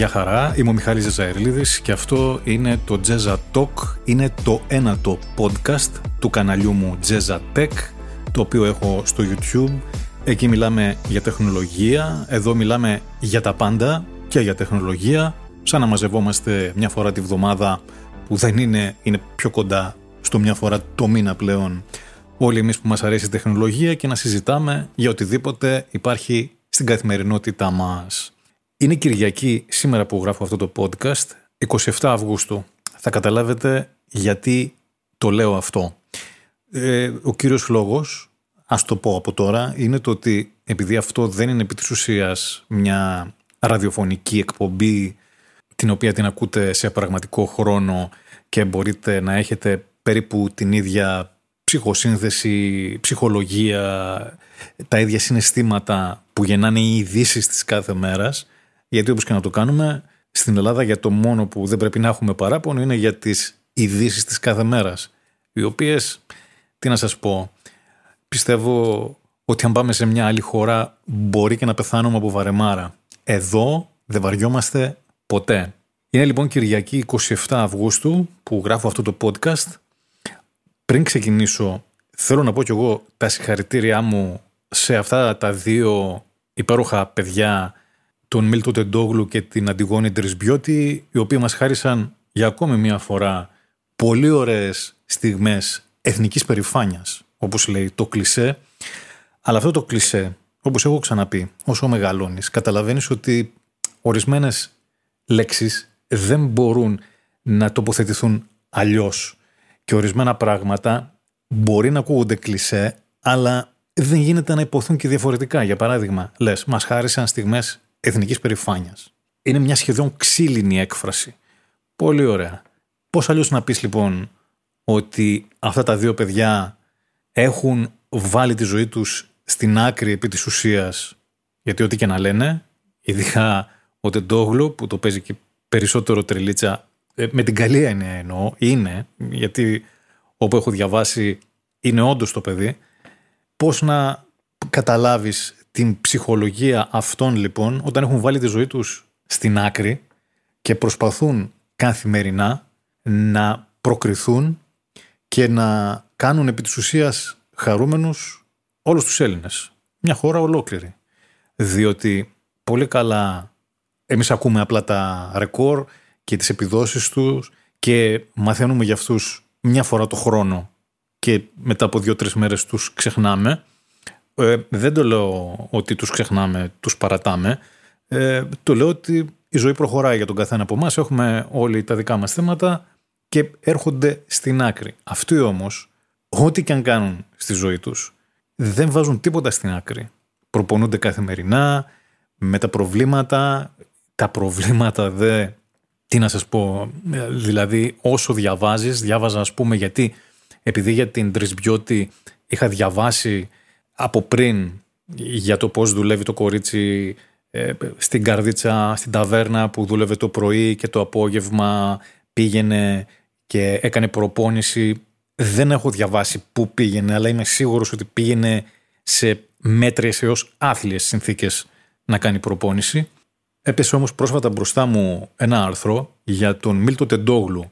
Γεια χαρά, είμαι ο Μιχάλης Ζαϊρλίδης και αυτό είναι το Τζέσα Talk, είναι το ένατο podcast του καναλιού μου Τζέσα Tech, το οποίο έχω στο YouTube. Εκεί μιλάμε για τεχνολογία, εδώ μιλάμε για τα πάντα και για τεχνολογία, σαν να μαζευόμαστε μια φορά τη βδομάδα που δεν είναι πιο κοντά στο μια φορά το μήνα πλέον. Όλοι εμείς που μας αρέσει η τεχνολογία και να συζητάμε για οτιδήποτε υπάρχει στην καθημερινότητά μας. Είναι Κυριακή σήμερα που γράφω αυτό το podcast, 27 Αυγούστου. Θα καταλάβετε γιατί το λέω αυτό. Ο κύριος λόγος, ας το πω από τώρα, είναι το ότι επειδή αυτό δεν είναι επί της ουσίας μια ραδιοφωνική εκπομπή την οποία την ακούτε σε πραγματικό χρόνο και μπορείτε να έχετε περίπου την ίδια ψυχοσύνθεση, ψυχολογία, τα ίδια συναισθήματα που γεννάνε οι ειδήσεις της κάθε μέρας. Γιατί όπως και να το κάνουμε, στην Ελλάδα για το μόνο που δεν πρέπει να έχουμε παράπονο είναι για τις ειδήσεις της κάθε μέρας. Οι οποίες, τι να σας πω, πιστεύω ότι αν πάμε σε μια άλλη χώρα μπορεί και να πεθάνουμε από βαρεμάρα. Εδώ δεν βαριόμαστε ποτέ. Είναι λοιπόν Κυριακή 27 Αυγούστου που γράφω αυτό το podcast. Πριν ξεκινήσω, θέλω να πω κι εγώ τα συγχαρητήριά μου σε αυτά τα δύο υπέροχα παιδιά, τον Μίλτο Τεντόγλου και την Αντιγόνη Τρισμπιώτη, οι οποίοι μας χάρισαν για ακόμη μία φορά πολύ ωραίες στιγμές εθνικής περηφάνειας, όπως λέει το κλισέ. Αλλά αυτό το κλισέ, όπως έχω ξαναπεί, όσο μεγαλώνεις, καταλαβαίνεις ότι ορισμένες λέξεις δεν μπορούν να τοποθετηθούν αλλιώς και ορισμένα πράγματα μπορεί να ακούγονται κλισέ, αλλά δεν γίνεται να υποθούν και διαφορετικά. Για παράδειγμα, λες, μας χάρισαν στιγμές εθνικής περηφάνειας. Είναι μια σχεδόν ξύλινη έκφραση. Πολύ ωραία. Πώς αλλιώς να πεις λοιπόν ότι αυτά τα δύο παιδιά έχουν βάλει τη ζωή τους στην άκρη επί της ουσίας, γιατί ό,τι και να λένε, ειδικά ο Τεντόγλου που το παίζει και περισσότερο τρελίτσα, με την καλή έννοια εννοώ, είναι, γιατί όπου έχω διαβάσει είναι όντως το παιδί, πώς να καταλάβεις την ψυχολογία αυτών λοιπόν όταν έχουν βάλει τη ζωή τους στην άκρη και προσπαθούν καθημερινά να προκριθούν και να κάνουν επί της ουσίας χαρούμενους όλους τους Έλληνες. Μια χώρα ολόκληρη. Διότι πολύ καλά εμείς ακούμε απλά τα ρεκόρ και τις επιδόσεις τους και μαθαίνουμε για αυτούς μια φορά το χρόνο και μετά από 2-3 μέρες τους ξεχνάμε. Δεν το λέω ότι τους ξεχνάμε, τους παρατάμε. Το λέω ότι η ζωή προχωράει για τον καθένα από εμάς. Έχουμε όλοι τα δικά μας θέματα και έρχονται στην άκρη. Αυτοί όμως, ό,τι και αν κάνουν στη ζωή τους, δεν βάζουν τίποτα στην άκρη. Προπονούνται καθημερινά με τα προβλήματα. Τα προβλήματα δε, τι να σας πω, δηλαδή όσο διάβαζα ας πούμε, γιατί επειδή για την Τρισμπιώτη είχα διαβάσει από πριν για το πώς δουλεύει το κορίτσι στην καρδίτσα, στην ταβέρνα που δούλευε το πρωί και το απόγευμα πήγαινε και έκανε προπόνηση. Δεν έχω διαβάσει πού πήγαινε, αλλά είμαι σίγουρος ότι πήγαινε σε μέτριες έως άθλιες συνθήκες να κάνει προπόνηση. Έπεσε όμως πρόσφατα μπροστά μου ένα άρθρο για τον Μίλτο Τεντόγλου.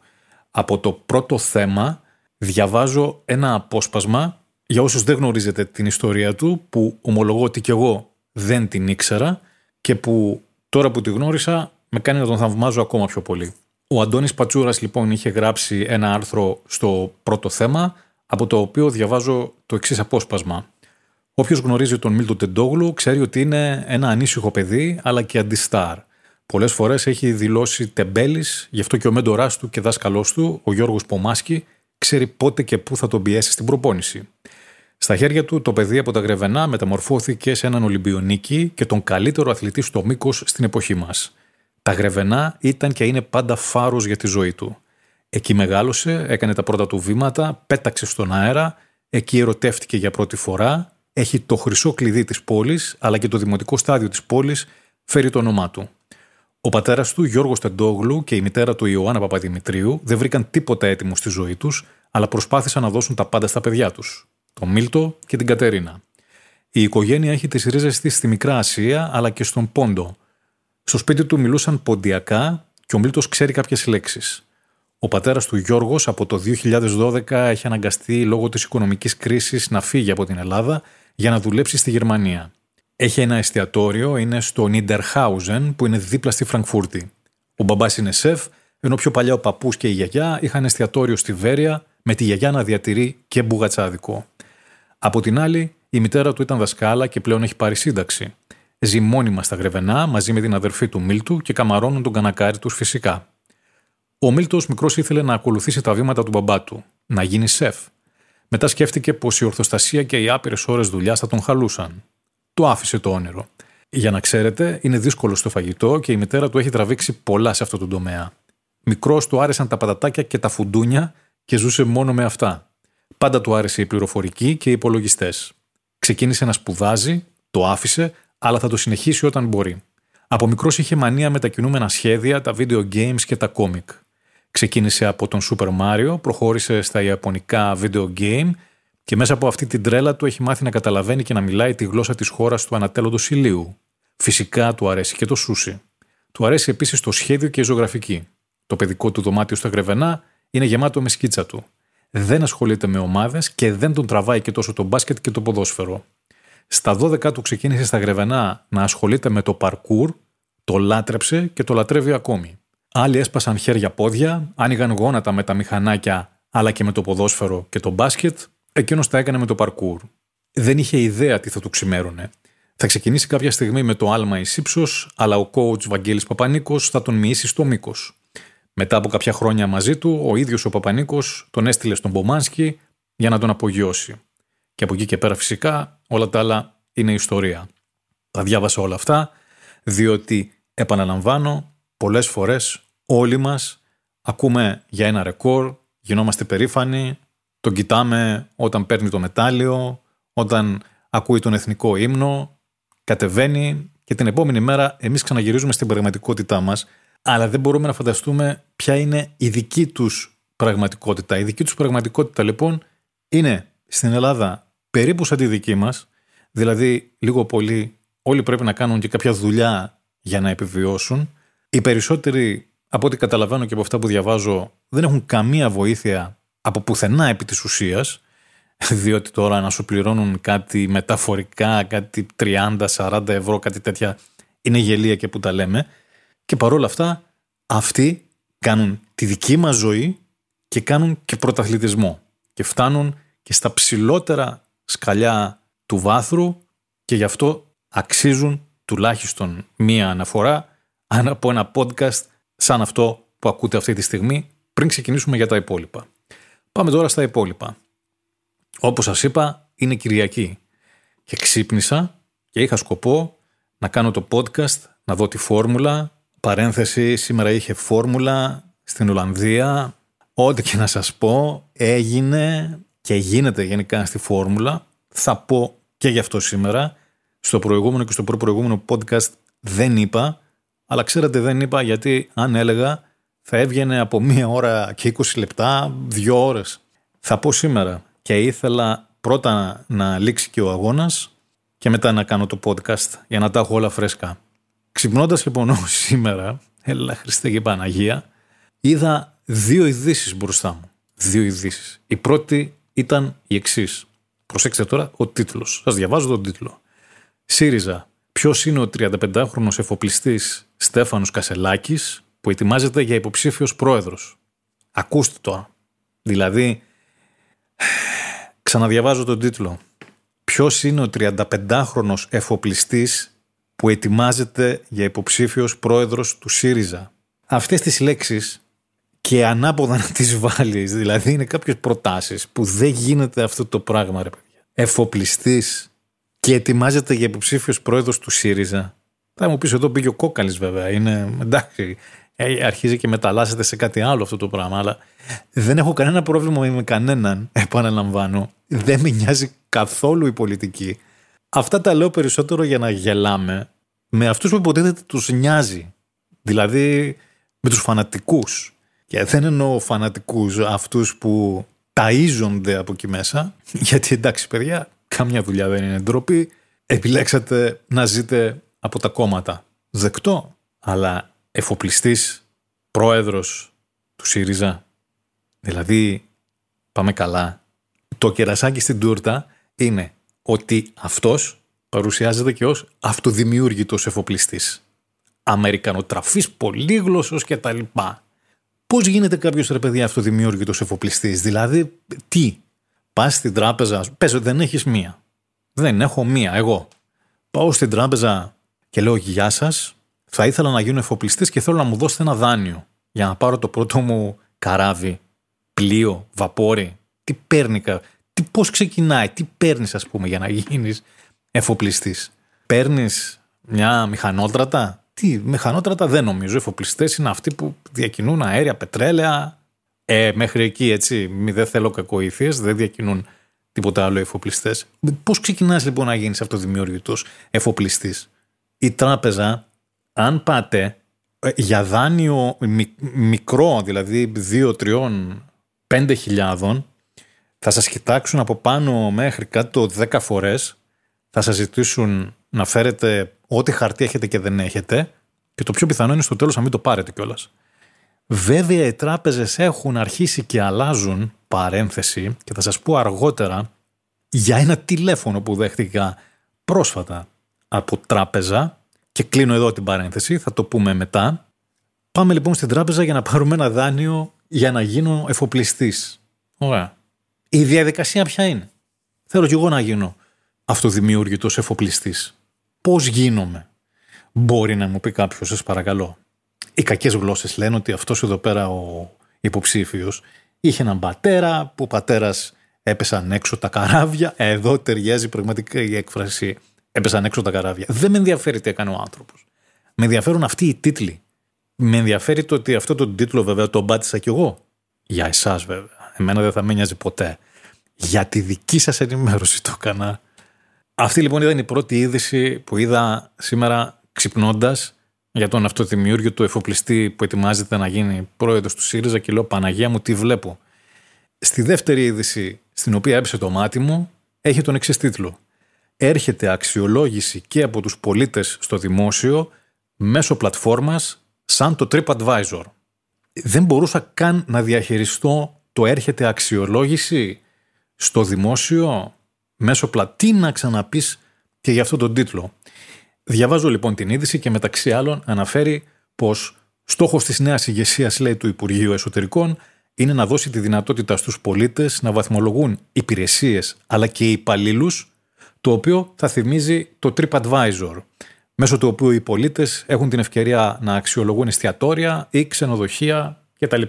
Από το πρώτο θέμα διαβάζω ένα απόσπασμα. Για όσους δεν γνωρίζετε την ιστορία του, που ομολογώ ότι κι εγώ δεν την ήξερα και που τώρα που τη γνώρισα με κάνει να τον θαυμάζω ακόμα πιο πολύ. Ο Αντώνης Πατσούρας λοιπόν είχε γράψει ένα άρθρο στο πρώτο θέμα, από το οποίο διαβάζω το εξής απόσπασμα. Όποιος γνωρίζει τον Μίλτο Τεντόγλου ξέρει ότι είναι ένα ανήσυχο παιδί, αλλά και αντιστάρ. Πολλές φορές έχει δηλώσει τεμπέλης, γι' αυτό και ο μέντοράς του και δάσκαλός του, ο Γιώργος Πομάσκι, ξέρει πότε και πού θα τον πιέσει στην προπόνηση. Στα χέρια του, το παιδί από τα Γρεβενά μεταμορφώθηκε σε έναν Ολυμπιονίκη και τον καλύτερο αθλητή στο μήκος στην εποχή μας. Τα Γρεβενά ήταν και είναι πάντα φάρος για τη ζωή του. Εκεί μεγάλωσε, έκανε τα πρώτα του βήματα, πέταξε στον αέρα, εκεί ερωτεύτηκε για πρώτη φορά, έχει το χρυσό κλειδί της πόλης, αλλά και το δημοτικό στάδιο της πόλης φέρει το όνομά του. Ο πατέρας του, Γιώργος Τεντόγλου, και η μητέρα του, Ιωάννα Παπαδημητρίου, δεν βρήκαν τίποτα έτοιμο στη ζωή τους, αλλά προσπάθησαν να δώσουν τα πάντα στα παιδιά τους, τον Μίλτο και την Κατερίνα. Η οικογένεια έχει τις ρίζες της στη Μικρά Ασία αλλά και στον Πόντο. Στο σπίτι του μιλούσαν ποντιακά και ο Μίλτος ξέρει κάποιες λέξεις. Ο πατέρας του Γιώργος από το 2012 έχει αναγκαστεί λόγω της οικονομικής κρίσης να φύγει από την Ελλάδα για να δουλέψει στη Γερμανία. Έχει ένα εστιατόριο, είναι στο Νίτερχάουζεν που είναι δίπλα στη Φραγκφούρτη. Ο μπαμπάς είναι σεφ, ενώ πιο παλιά ο παππούς και η γιαγιά είχαν εστιατόριο στη Βέρεια, με τη γιαγιά να διατηρεί και μπουγατσάδικο. Από την άλλη, η μητέρα του ήταν δασκάλα και πλέον έχει πάρει σύνταξη. Ζει μόνιμα στα Γρεβενά μαζί με την αδερφή του Μίλτου και καμαρώνουν τον κανακάρι τους φυσικά. Ο Μίλτος μικρός ήθελε να ακολουθήσει τα βήματα του μπαμπά του, να γίνει σεφ. Μετά σκέφτηκε πως η ορθοστασία και οι άπειρες ώρες δουλειάς θα τον χαλούσαν. Το άφησε το όνειρο. Για να ξέρετε, είναι δύσκολο στο φαγητό και η μητέρα του έχει τραβήξει πολλά σε αυτό το τομέα. Μικρός του άρεσαν τα πατατάκια και τα φουντούνια και ζούσε μόνο με αυτά. Πάντα του άρεσε η πληροφορική και οι υπολογιστές. Ξεκίνησε να σπουδάζει, το άφησε, αλλά θα το συνεχίσει όταν μπορεί. Από μικρός είχε μανία με τα κινούμενα σχέδια, τα video games και τα κόμικ. Ξεκίνησε από τον Super Mario, προχώρησε στα ιαπωνικά video game και μέσα από αυτή την τρέλα του έχει μάθει να καταλαβαίνει και να μιλάει τη γλώσσα της χώρας του ανατέλλοντος ηλίου. Φυσικά του αρέσει και το σούσι. Του αρέσει επίσης το σχέδιο και η ζωγραφική. Το παιδικό του δωμάτιο στα Γρεβενά είναι γεμάτο με σκίτσα του. Δεν ασχολείται με ομάδες και δεν τον τραβάει και τόσο το μπάσκετ και το ποδόσφαιρο. Στα 12 του ξεκίνησε στα Γρεβενά να ασχολείται με το παρκούρ, το λάτρεψε και το λατρεύει ακόμη. Άλλοι έσπασαν χέρια-πόδια, άνοιγαν γόνατα με τα μηχανάκια, αλλά και με το ποδόσφαιρο και το μπάσκετ, εκείνος τα έκανε με το παρκούρ. Δεν είχε ιδέα τι θα του ξημέρωνε. Θα ξεκινήσει κάποια στιγμή με το άλμα εις ύψος, αλλά ο coach Βαγγέλης Παπανίκος θα τον μοιήσει στο μήκος. Μετά από κάποια χρόνια μαζί του, ο ίδιος ο Παπανίκος τον έστειλε στον Πομάνσκι για να τον απογειώσει. Και από εκεί και πέρα φυσικά όλα τα άλλα είναι ιστορία. Τα διάβασα όλα αυτά, διότι επαναλαμβάνω, πολλές φορές όλοι μας ακούμε για ένα ρεκόρ, γινόμαστε περήφανοι, τον κοιτάμε όταν παίρνει το μετάλλιο, όταν ακούει τον εθνικό ύμνο, κατεβαίνει και την επόμενη μέρα εμείς ξαναγυρίζουμε στην πραγματικότητά μας, αλλά δεν μπορούμε να φανταστούμε ποια είναι η δική τους πραγματικότητα. Η δική τους πραγματικότητα λοιπόν είναι στην Ελλάδα περίπου σαν τη δική μας, δηλαδή λίγο πολύ όλοι πρέπει να κάνουν και κάποια δουλειά για να επιβιώσουν. Οι περισσότεροι, από ό,τι καταλαβαίνω και από αυτά που διαβάζω, δεν έχουν καμία βοήθεια από πουθενά επί της ουσίας, διότι τώρα να σου πληρώνουν κάτι μεταφορικά, κάτι 30-40 ευρώ, κάτι τέτοια, είναι γελία και που τα λέμε. Και παρόλα αυτά, αυτοί κάνουν τη δική μας ζωή και κάνουν και πρωταθλητισμό και φτάνουν και στα ψηλότερα σκαλιά του βάθρου και γι' αυτό αξίζουν τουλάχιστον μία αναφορά από ένα podcast σαν αυτό που ακούτε αυτή τη στιγμή πριν ξεκινήσουμε για τα υπόλοιπα. Πάμε τώρα στα υπόλοιπα. Όπως σας είπα, είναι Κυριακή και ξύπνησα και είχα σκοπό να κάνω το podcast, να δω τη φόρμουλα, παρένθεση σήμερα είχε φόρμουλα στην Ολλανδία, ό,τι και να σας πω έγινε και γίνεται γενικά στη φόρμουλα, θα πω και γι' αυτό σήμερα. Στο προηγούμενο και στο προπροηγούμενο podcast δεν είπα, αλλά ξέρετε δεν είπα γιατί αν έλεγα θα έβγαινε από 1 ώρα και 20 λεπτά, 2 ώρες. Θα πω σήμερα και ήθελα πρώτα να λήξει και ο αγώνας και μετά να κάνω το podcast για να τα έχω όλα φρέσκα. Ξυπνώντας λοιπόν σήμερα, έλα Χριστέ και Παναγία, είδα 2 ειδήσεις μπροστά μου. 2 ειδήσεις. Η πρώτη ήταν η εξής. Προσέξτε τώρα ο τίτλος. Σας διαβάζω τον τίτλο. ΣΥΡΙΖΑ. Ποιος είναι ο 35χρονος εφοπλιστής Στέφανος Κασελάκης που ετοιμάζεται για υποψήφιος πρόεδρος. Ακούστε τώρα. Δηλαδή, ξαναδιαβάζω τον τίτλο. Ποιος είναι ο 35χρονος εφοπλιστής που ετοιμάζεται για υποψήφιος πρόεδρος του ΣΥΡΙΖΑ. Αυτές τις λέξεις και ανάποδα να τις βάλεις, δηλαδή είναι κάποιες προτάσεις που δεν γίνεται αυτό το πράγμα, ρε παιδιά. Εφοπλιστής και ετοιμάζεται για υποψήφιος πρόεδρος του ΣΥΡΙΖΑ. Θα μου πεις εδώ πήγε ο Κόκαλης βέβαια, είναι εντάξει, αρχίζει και μεταλλάσσεται σε κάτι άλλο αυτό το πράγμα, αλλά δεν έχω κανένα πρόβλημα με κανέναν, επαναλαμβάνω, δεν με νοιάζει καθόλου η πολιτική. Αυτά τα λέω περισσότερο για να γελάμε με αυτούς που υποτίθεται τους νοιάζει. Δηλαδή με τους φανατικούς. Και δεν εννοώ φανατικούς αυτούς που ταΐζονται από εκεί μέσα. Γιατί εντάξει παιδιά, καμιά δουλειά δεν είναι ντροπή. Επιλέξατε να ζείτε από τα κόμματα. Δεκτό. αλλά εφοπλιστής, πρόεδρος του ΣΥΡΙΖΑ. Δηλαδή, πάμε καλά. Το κερασάκι στην τούρτα είναι ότι αυτός παρουσιάζεται και ως αυτοδημιούργητος εφοπλιστής. Αμερικανοτραφής, πολύγλωσσος κτλ. Πώς γίνεται κάποιος, ρε παιδιά, αυτοδημιούργητος εφοπλιστής? Δηλαδή, τι? Πας στην τράπεζα, πες ότι δεν έχεις μία. Δεν έχω μία, εγώ. Πάω στην τράπεζα και λέω: γεια σας, θα ήθελα να γίνω εφοπλιστής και θέλω να μου δώσετε ένα δάνειο για να πάρω το πρώτο μου καράβι, πλοίο, βαπόρι. Τι παίρνει, πώς ξεκινάει, τι παίρνεις, ας πούμε, για να γίνεις εφοπλιστής? Παίρνεις μια μηχανότρατα? Τι, μηχανότρατα δεν νομίζω. Εφοπλιστές είναι αυτοί που διακινούν αέρια, πετρέλαια. Μέχρι εκεί, έτσι. Δεν θέλω κακοήθειες, δεν διακινούν τίποτα άλλο εφοπλιστές. Πώς ξεκινάς λοιπόν να γίνεις αυτοδημιούργητος εφοπλιστής? Η τράπεζα, αν πάτε για δάνειο μικρό, δηλαδή 2, 3, 5.000, θα σας κοιτάξουν από πάνω μέχρι κάτω 10 φορές. Θα σας ζητήσουν να φέρετε ό,τι χαρτί έχετε και δεν έχετε, και το πιο πιθανό είναι στο τέλος να μην το πάρετε κιόλας. Βέβαια, οι τράπεζες έχουν αρχίσει και αλλάζουν, παρένθεση, και θα σας πω αργότερα, για ένα τηλέφωνο που δέχτηκα πρόσφατα από τράπεζα, και κλείνω εδώ την παρένθεση, θα το πούμε μετά. Πάμε λοιπόν στην τράπεζα για να πάρουμε ένα δάνειο για να γίνω εφοπλιστής. Ωραία. Η διαδικασία ποια είναι? Θέλω κι εγώ να γίνω αυτοδημιούργητος εφοπλιστής. Πώς γίνομαι? Μπορεί να μου πει κάποιος, σας παρακαλώ? Οι κακές γλώσσες λένε ότι αυτός εδώ πέρα ο υποψήφιος είχε έναν πατέρα, που ο πατέρας έπεσαν έξω τα καράβια. Εδώ ταιριάζει πραγματικά η έκφραση «έπεσαν έξω τα καράβια». Δεν με ενδιαφέρει τι έκανε ο άνθρωπος. Με ενδιαφέρουν αυτοί οι τίτλοι. Με ενδιαφέρει το ότι αυτό τον τίτλο βέβαια τον πάτησα κι εγώ. Για εσάς βέβαια. Εμένα δεν θα με νοιάζει ποτέ. Για τη δική σας ενημέρωση το έκανα. Αυτή λοιπόν ήταν η πρώτη είδηση που είδα σήμερα ξυπνώντας, για τον αυτοδημιούργητο του εφοπλιστή που ετοιμάζεται να γίνει πρόεδρος του ΣΥΡΙΖΑ, και λέω: Παναγία μου, τι βλέπω? Στη δεύτερη είδηση, στην οποία έπεσε το μάτι μου, έχει τον εξής τίτλο: «Έρχεται αξιολόγηση και από τους πολίτες στο δημόσιο μέσω πλατφόρμας σαν το TripAdvisor». Δεν μπορούσα καν να διαχειριστώ το «έρχεται αξιολόγηση στο δημόσιο μέσω πλατή», να ξαναπείς και γι' αυτό τον τίτλο. Διαβάζω λοιπόν την είδηση και μεταξύ άλλων αναφέρει πως στόχος της νέας ηγεσίας, λέει, του Υπουργείου Εσωτερικών είναι να δώσει τη δυνατότητα στους πολίτες να βαθμολογούν υπηρεσίες αλλά και υπαλλήλους, το οποίο θα θυμίζει το TripAdvisor, μέσω του οποίου οι πολίτες έχουν την ευκαιρία να αξιολογούν εστιατόρια ή ξενοδοχεία κτλ.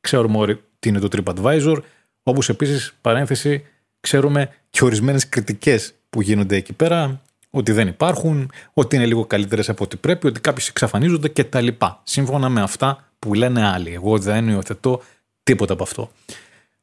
Ξέρουμε όλοι τι είναι το TripAdvisor, όπως επίσης, παρένθεση, ξέρουμε και ορισμένες κριτικές που γίνονται εκεί πέρα, ότι δεν υπάρχουν, ότι είναι λίγο καλύτερες από ό,τι πρέπει, ότι κάποιοι εξαφανίζονται κτλ. Σύμφωνα με αυτά που λένε άλλοι. Εγώ δεν υιοθετώ τίποτα από αυτό.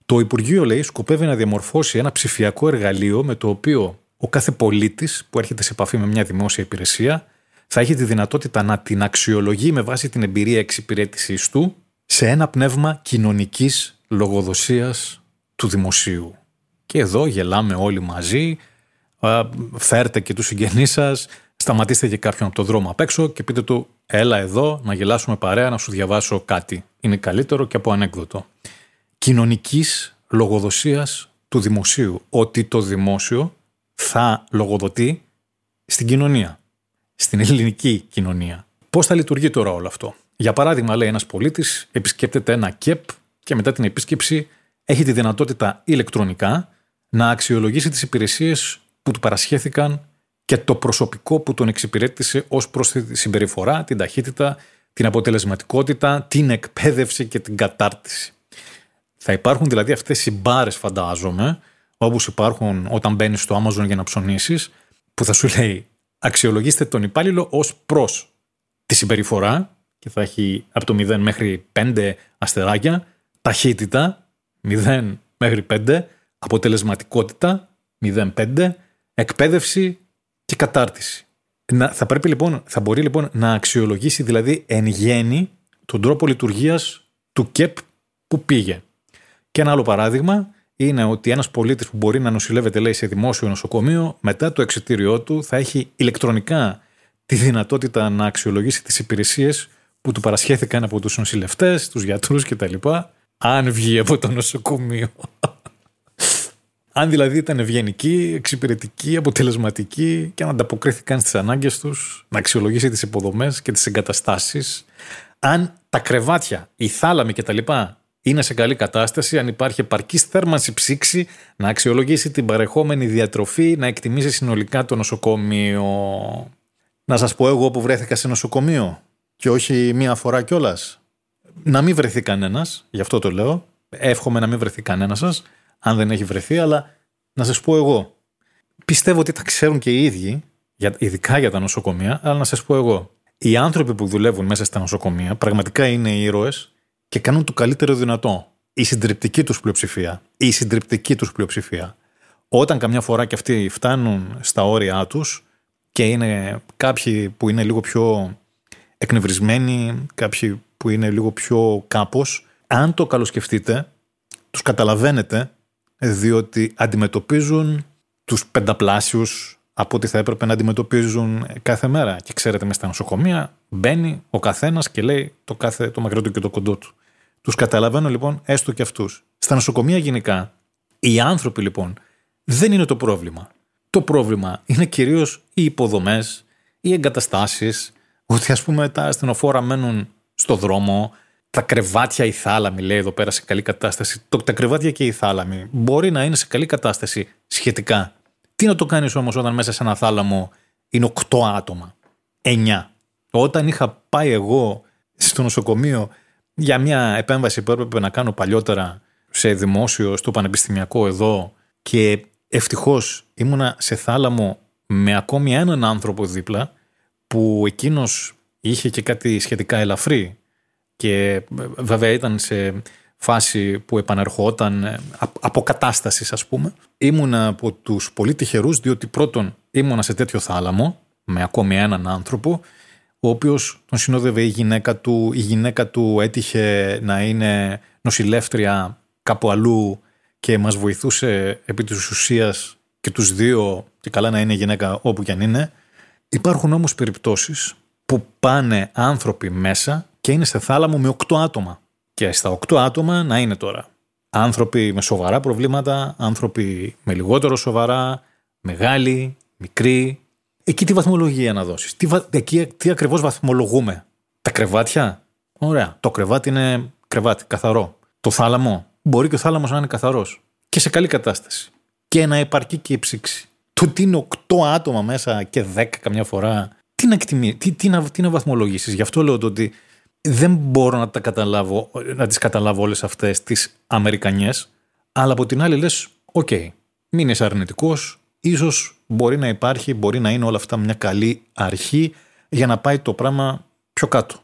Το Υπουργείο, λέει, σκοπεύει να διαμορφώσει ένα ψηφιακό εργαλείο με το οποίο ο κάθε πολίτης που έρχεται σε επαφή με μια δημόσια υπηρεσία θα έχει τη δυνατότητα να την αξιολογεί με βάση την εμπειρία εξυπηρέτησής του, σε ένα πνεύμα κοινωνικής λογοδοσίας του δημοσίου. Και εδώ γελάμε όλοι μαζί. Φέρτε και τους συγγενείς σας, σταματήστε και κάποιον από το δρόμο απ' έξω και πείτε του: έλα εδώ να γελάσουμε παρέα, να σου διαβάσω κάτι. Είναι καλύτερο και από ανέκδοτο. Κοινωνικής λογοδοσίας του δημοσίου. Ότι το δημόσιο θα λογοδοτεί στην κοινωνία, στην ελληνική κοινωνία. Πώς θα λειτουργεί τώρα όλο αυτό? Για παράδειγμα, λέει, ένας πολίτης επισκέπτεται ένα ΚΕΠ και μετά την επίσκεψη έχει τη δυνατότητα ηλεκτρονικά να αξιολογήσει τις υπηρεσίες που του παρασχέθηκαν και το προσωπικό που τον εξυπηρέτησε ως προς τη συμπεριφορά, την ταχύτητα, την αποτελεσματικότητα, την εκπαίδευση και την κατάρτιση. Θα υπάρχουν δηλαδή αυτές οι μπάρες, φαντάζομαι, όπως υπάρχουν όταν μπαίνεις στο Amazon για να ψωνίσεις, που θα σου λέει: αξιολογήστε τον υπάλληλο ως προς τη συμπεριφορά, και θα έχει από το 0 μέχρι 5 αστεράκια, ταχύτητα 0 μέχρι 5, αποτελεσματικότητα 0,5, εκπαίδευση και κατάρτιση. Θα μπορεί λοιπόν να αξιολογήσει δηλαδή εν γέννη τον τρόπο λειτουργίας του ΚΕΠ που πήγε. Και ένα άλλο παράδειγμα είναι ότι ένας πολίτης που μπορεί να νοσηλεύεται, λέει, σε δημόσιο νοσοκομείο, μετά το εξιτήριό του θα έχει ηλεκτρονικά τη δυνατότητα να αξιολογήσει τις υπηρεσίες που του παρασχέθηκαν από τους νοσηλευτές, τους γιατρούς κτλ. Αν βγει από το νοσοκομείο. Αν δηλαδή ήταν ευγενική, εξυπηρετική, αποτελεσματική και αν ανταποκρίθηκαν στις ανάγκες τους, να αξιολογήσει τις υποδομές και τις εγκαταστάσεις. Αν τα κρεβάτια, οι θάλαμοι κτλ. Είναι σε καλή κατάσταση, αν υπάρχει επαρκής θέρμανση ψήξη, να αξιολογήσει την παρεχόμενη διατροφή, να εκτιμήσει συνολικά το νοσοκομείο. Να σας πω εγώ που βρέθηκα σε νοσοκομείο και όχι μία φορά κιόλας. Να μην βρεθεί κανένας, γι' αυτό το λέω. Εύχομαι να μην βρεθεί κανένας σας, αν δεν έχει βρεθεί, αλλά να σας πω εγώ. Πιστεύω ότι τα ξέρουν και οι ίδιοι, ειδικά για τα νοσοκομεία, αλλά να σας πω εγώ. Οι άνθρωποι που δουλεύουν μέσα στα νοσοκομεία πραγματικά είναι οι ήρωες και κάνουν το καλύτερο δυνατό. Η συντριπτική τους πλειοψηφία. Όταν καμιά φορά και αυτοί φτάνουν στα όρια τους και είναι κάποιοι που είναι λίγο πιο εκνευρισμένοι, κάποιοι που είναι λίγο πιο κάπως, αν το καλοσκεφτείτε, τους καταλαβαίνετε, διότι αντιμετωπίζουν τους πενταπλάσιους από ό,τι θα έπρεπε να αντιμετωπίζουν κάθε μέρα. Και ξέρετε, μες στα νοσοκομεία μπαίνει ο καθένας και λέει το μακρύ του και το κοντό του. Τους καταλαβαίνω λοιπόν έστω και αυτούς. Στα νοσοκομεία γενικά, οι άνθρωποι λοιπόν δεν είναι το πρόβλημα. Το πρόβλημα είναι κυρίως οι υποδομές, οι εγκαταστάσεις, ότι ας πούμε τα ασθενοφόρα μένουν στο δρόμο, τα κρεβάτια, η θάλαμη λέει εδώ πέρα σε καλή κατάσταση. Τα κρεβάτια και η θάλαμη μπορεί να είναι σε καλή κατάσταση σχετικά. Τι να το κάνεις όμως όταν μέσα σε ένα θάλαμο είναι 8 άτομα, 9. Όταν είχα πάει εγώ στο νοσοκομείο για μια επέμβαση που έπρεπε να κάνω παλιότερα σε δημόσιο, στο πανεπιστημιακό εδώ, και ευτυχώς ήμουνα σε θάλαμο με ακόμη έναν άνθρωπο δίπλα που εκείνος είχε και κάτι σχετικά ελαφρύ και βέβαια ήταν σε φάση που επανερχόταν από κατάσταση, ας πούμε. Ήμουνα από τους πολύ τυχερούς, διότι πρώτον ήμουνα σε τέτοιο θάλαμο με ακόμη έναν άνθρωπο, ο οποίος τον συνόδευε η γυναίκα του. Η γυναίκα του έτυχε να είναι νοσηλεύτρια κάπου αλλού και μας βοηθούσε επί της ουσίας και τους δύο, και καλά να είναι γυναίκα όπου κι αν είναι. Υπάρχουν όμως περιπτώσεις που πάνε άνθρωποι μέσα και είναι σε θάλαμο με 8 άτομα. Και στα 8 άτομα να είναι τώρα άνθρωποι με σοβαρά προβλήματα, άνθρωποι με λιγότερο σοβαρά, μεγάλοι, μικροί. Εκεί τι βαθμολογία να δώσεις, τι ακριβώς βαθμολογούμε. Τα κρεβάτια, ωραία, το κρεβάτι είναι κρεβάτι, καθαρό. Το θάλαμο, μπορεί και ο θάλαμος να είναι καθαρός και σε καλή κατάσταση και να επαρκεί και η ψήξη. Το τι είναι 8 άτομα μέσα και 10 καμιά φορά, τι να βαθμολογήσεις. Γι' αυτό λέω το ότι δεν μπορώ να τις καταλάβω όλες αυτές τις Αμερικανιές, αλλά από την άλλη λες, οκ, μην είσαι αρνητικός, ίσως μπορεί να είναι όλα αυτά μια καλή αρχή για να πάει το πράγμα πιο κάτω.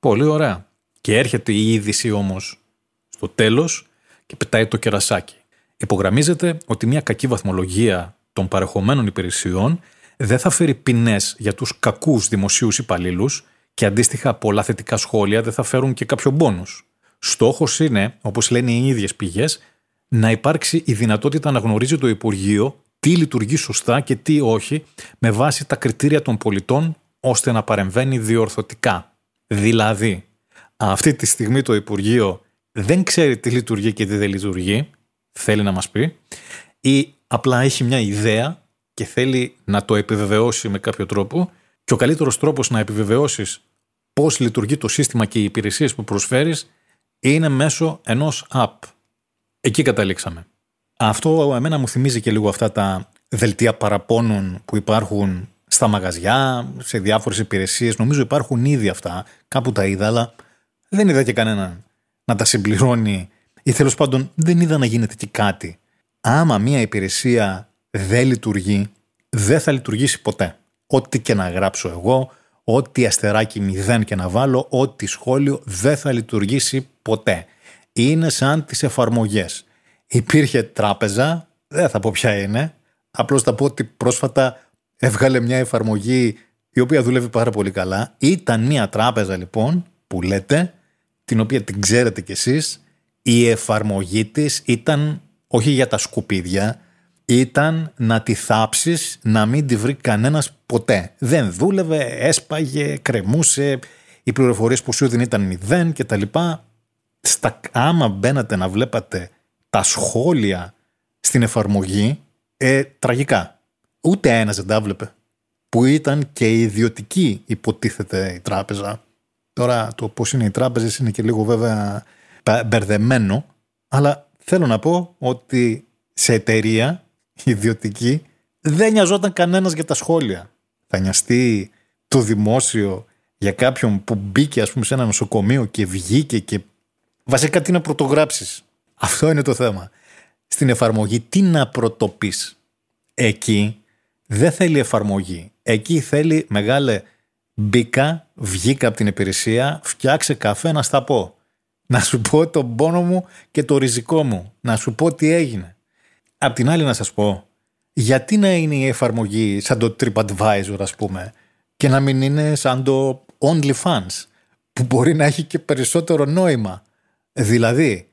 Πολύ ωραία. Και έρχεται η είδηση όμως στο τέλος και πετάει το κερασάκι. Υπογραμμίζεται ότι μια κακή βαθμολογία των παρεχομένων υπηρεσιών δεν θα φέρει ποινές για τους κακούς δημοσίους υπαλλήλους, και αντίστοιχα πολλά θετικά σχόλια δεν θα φέρουν και κάποιο μπόνους. Στόχος είναι, όπως λένε οι ίδιες πηγές, να υπάρξει η δυνατότητα να γνωρίζει το Υπουργείο τι λειτουργεί σωστά και τι όχι με βάση τα κριτήρια των πολιτών, ώστε να παρεμβαίνει διορθωτικά. Δηλαδή, αυτή τη στιγμή το Υπουργείο δεν ξέρει τι λειτουργεί και τι δεν λειτουργεί, θέλει να μας πει, ή απλά έχει μια ιδέα και θέλει να το επιβεβαιώσει με κάποιο τρόπο, και ο καλύτερος τρόπος να επιβεβαιώσεις πώς λειτουργεί το σύστημα και οι υπηρεσίες που προσφέρεις είναι μέσω ενός app. Εκεί καταλήξαμε. Αυτό εμένα μου θυμίζει και λίγο αυτά τα δελτία παραπώνων που υπάρχουν στα μαγαζιά, σε διάφορες υπηρεσίες. Νομίζω υπάρχουν ήδη αυτά, κάπου τα είδα, αλλά δεν είδα και κανέναν να τα συμπληρώνει ή τέλος πάντων δεν είδα να γίνεται και κάτι. Άμα μια υπηρεσία δεν λειτουργεί, δεν θα λειτουργήσει ποτέ. Ό,τι και να γράψω εγώ, ό,τι αστεράκι 0 και να βάλω, ό,τι σχόλιο, δεν θα λειτουργήσει ποτέ. Είναι σαν τις εφαρμογές. Υπήρχε τράπεζα, δεν θα πω ποια είναι, απλώς θα πω ότι πρόσφατα έβγαλε μια εφαρμογή η οποία δουλεύει πάρα πολύ καλά. Ήταν μια τράπεζα λοιπόν που λέτε, την οποία την ξέρετε κι εσείς, η εφαρμογή της ήταν όχι για τα σκουπίδια, ήταν να τη θάψεις, να μην τη βρει κανένας ποτέ. Δεν δούλευε, έσπαγε, κρεμούσε, οι πληροφορίες που σου έδινε ήταν 0 κτλ. Άμα μπαίνατε να βλέπατε τα σχόλια στην εφαρμογή, τραγικά. Ούτε ένας δεν τα βλέπε. Που ήταν και ιδιωτική, υποτίθεται, η τράπεζα. Τώρα το πώς είναι οι τράπεζες είναι και λίγο βέβαια μπερδεμένο, αλλά θέλω να πω ότι σε εταιρεία ιδιωτική δεν νοιαζόταν κανένας για τα σχόλια. Θα νοιαστεί το δημόσιο για κάποιον που μπήκε, ας πούμε, σε ένα νοσοκομείο και βγήκε και βασικά τι να πρωτογράψεις. Αυτό είναι το θέμα. Στην εφαρμογή τι να πρωτοπείς. Εκεί δεν θέλει εφαρμογή. Εκεί θέλει μεγάλε μπήκα, βγήκα από την υπηρεσία, φτιάξε καφέ να στα πω. Να σου πω τον πόνο μου και το ριζικό μου. Να σου πω τι έγινε. Απ' την άλλη να σας πω, γιατί να είναι η εφαρμογή σαν το TripAdvisor, ας πούμε, και να μην είναι σαν το OnlyFans, που μπορεί να έχει και περισσότερο νόημα. Δηλαδή,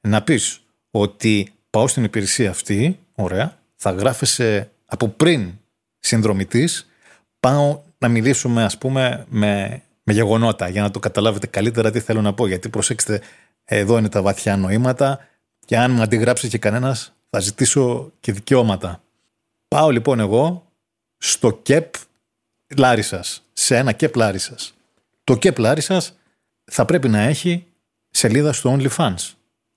να πεις ότι πάω στην υπηρεσία αυτή, ωραία, θα γράφεσαι από πριν συνδρομητής, πάω να μιλήσουμε, ας πούμε, με γεγονότα, για να το καταλάβετε καλύτερα τι θέλω να πω, γιατί προσέξτε, εδώ είναι τα βαθιά νοήματα και αν μου αντιγράψει και κανένας, θα ζητήσω και δικαιώματα. Πάω λοιπόν εγώ στο ΚΕΠ Λάρισσας, σε ένα ΚΕΠ Λάρισσας. Το ΚΕΠ Λάρισσας θα πρέπει να έχει σελίδα στο OnlyFans.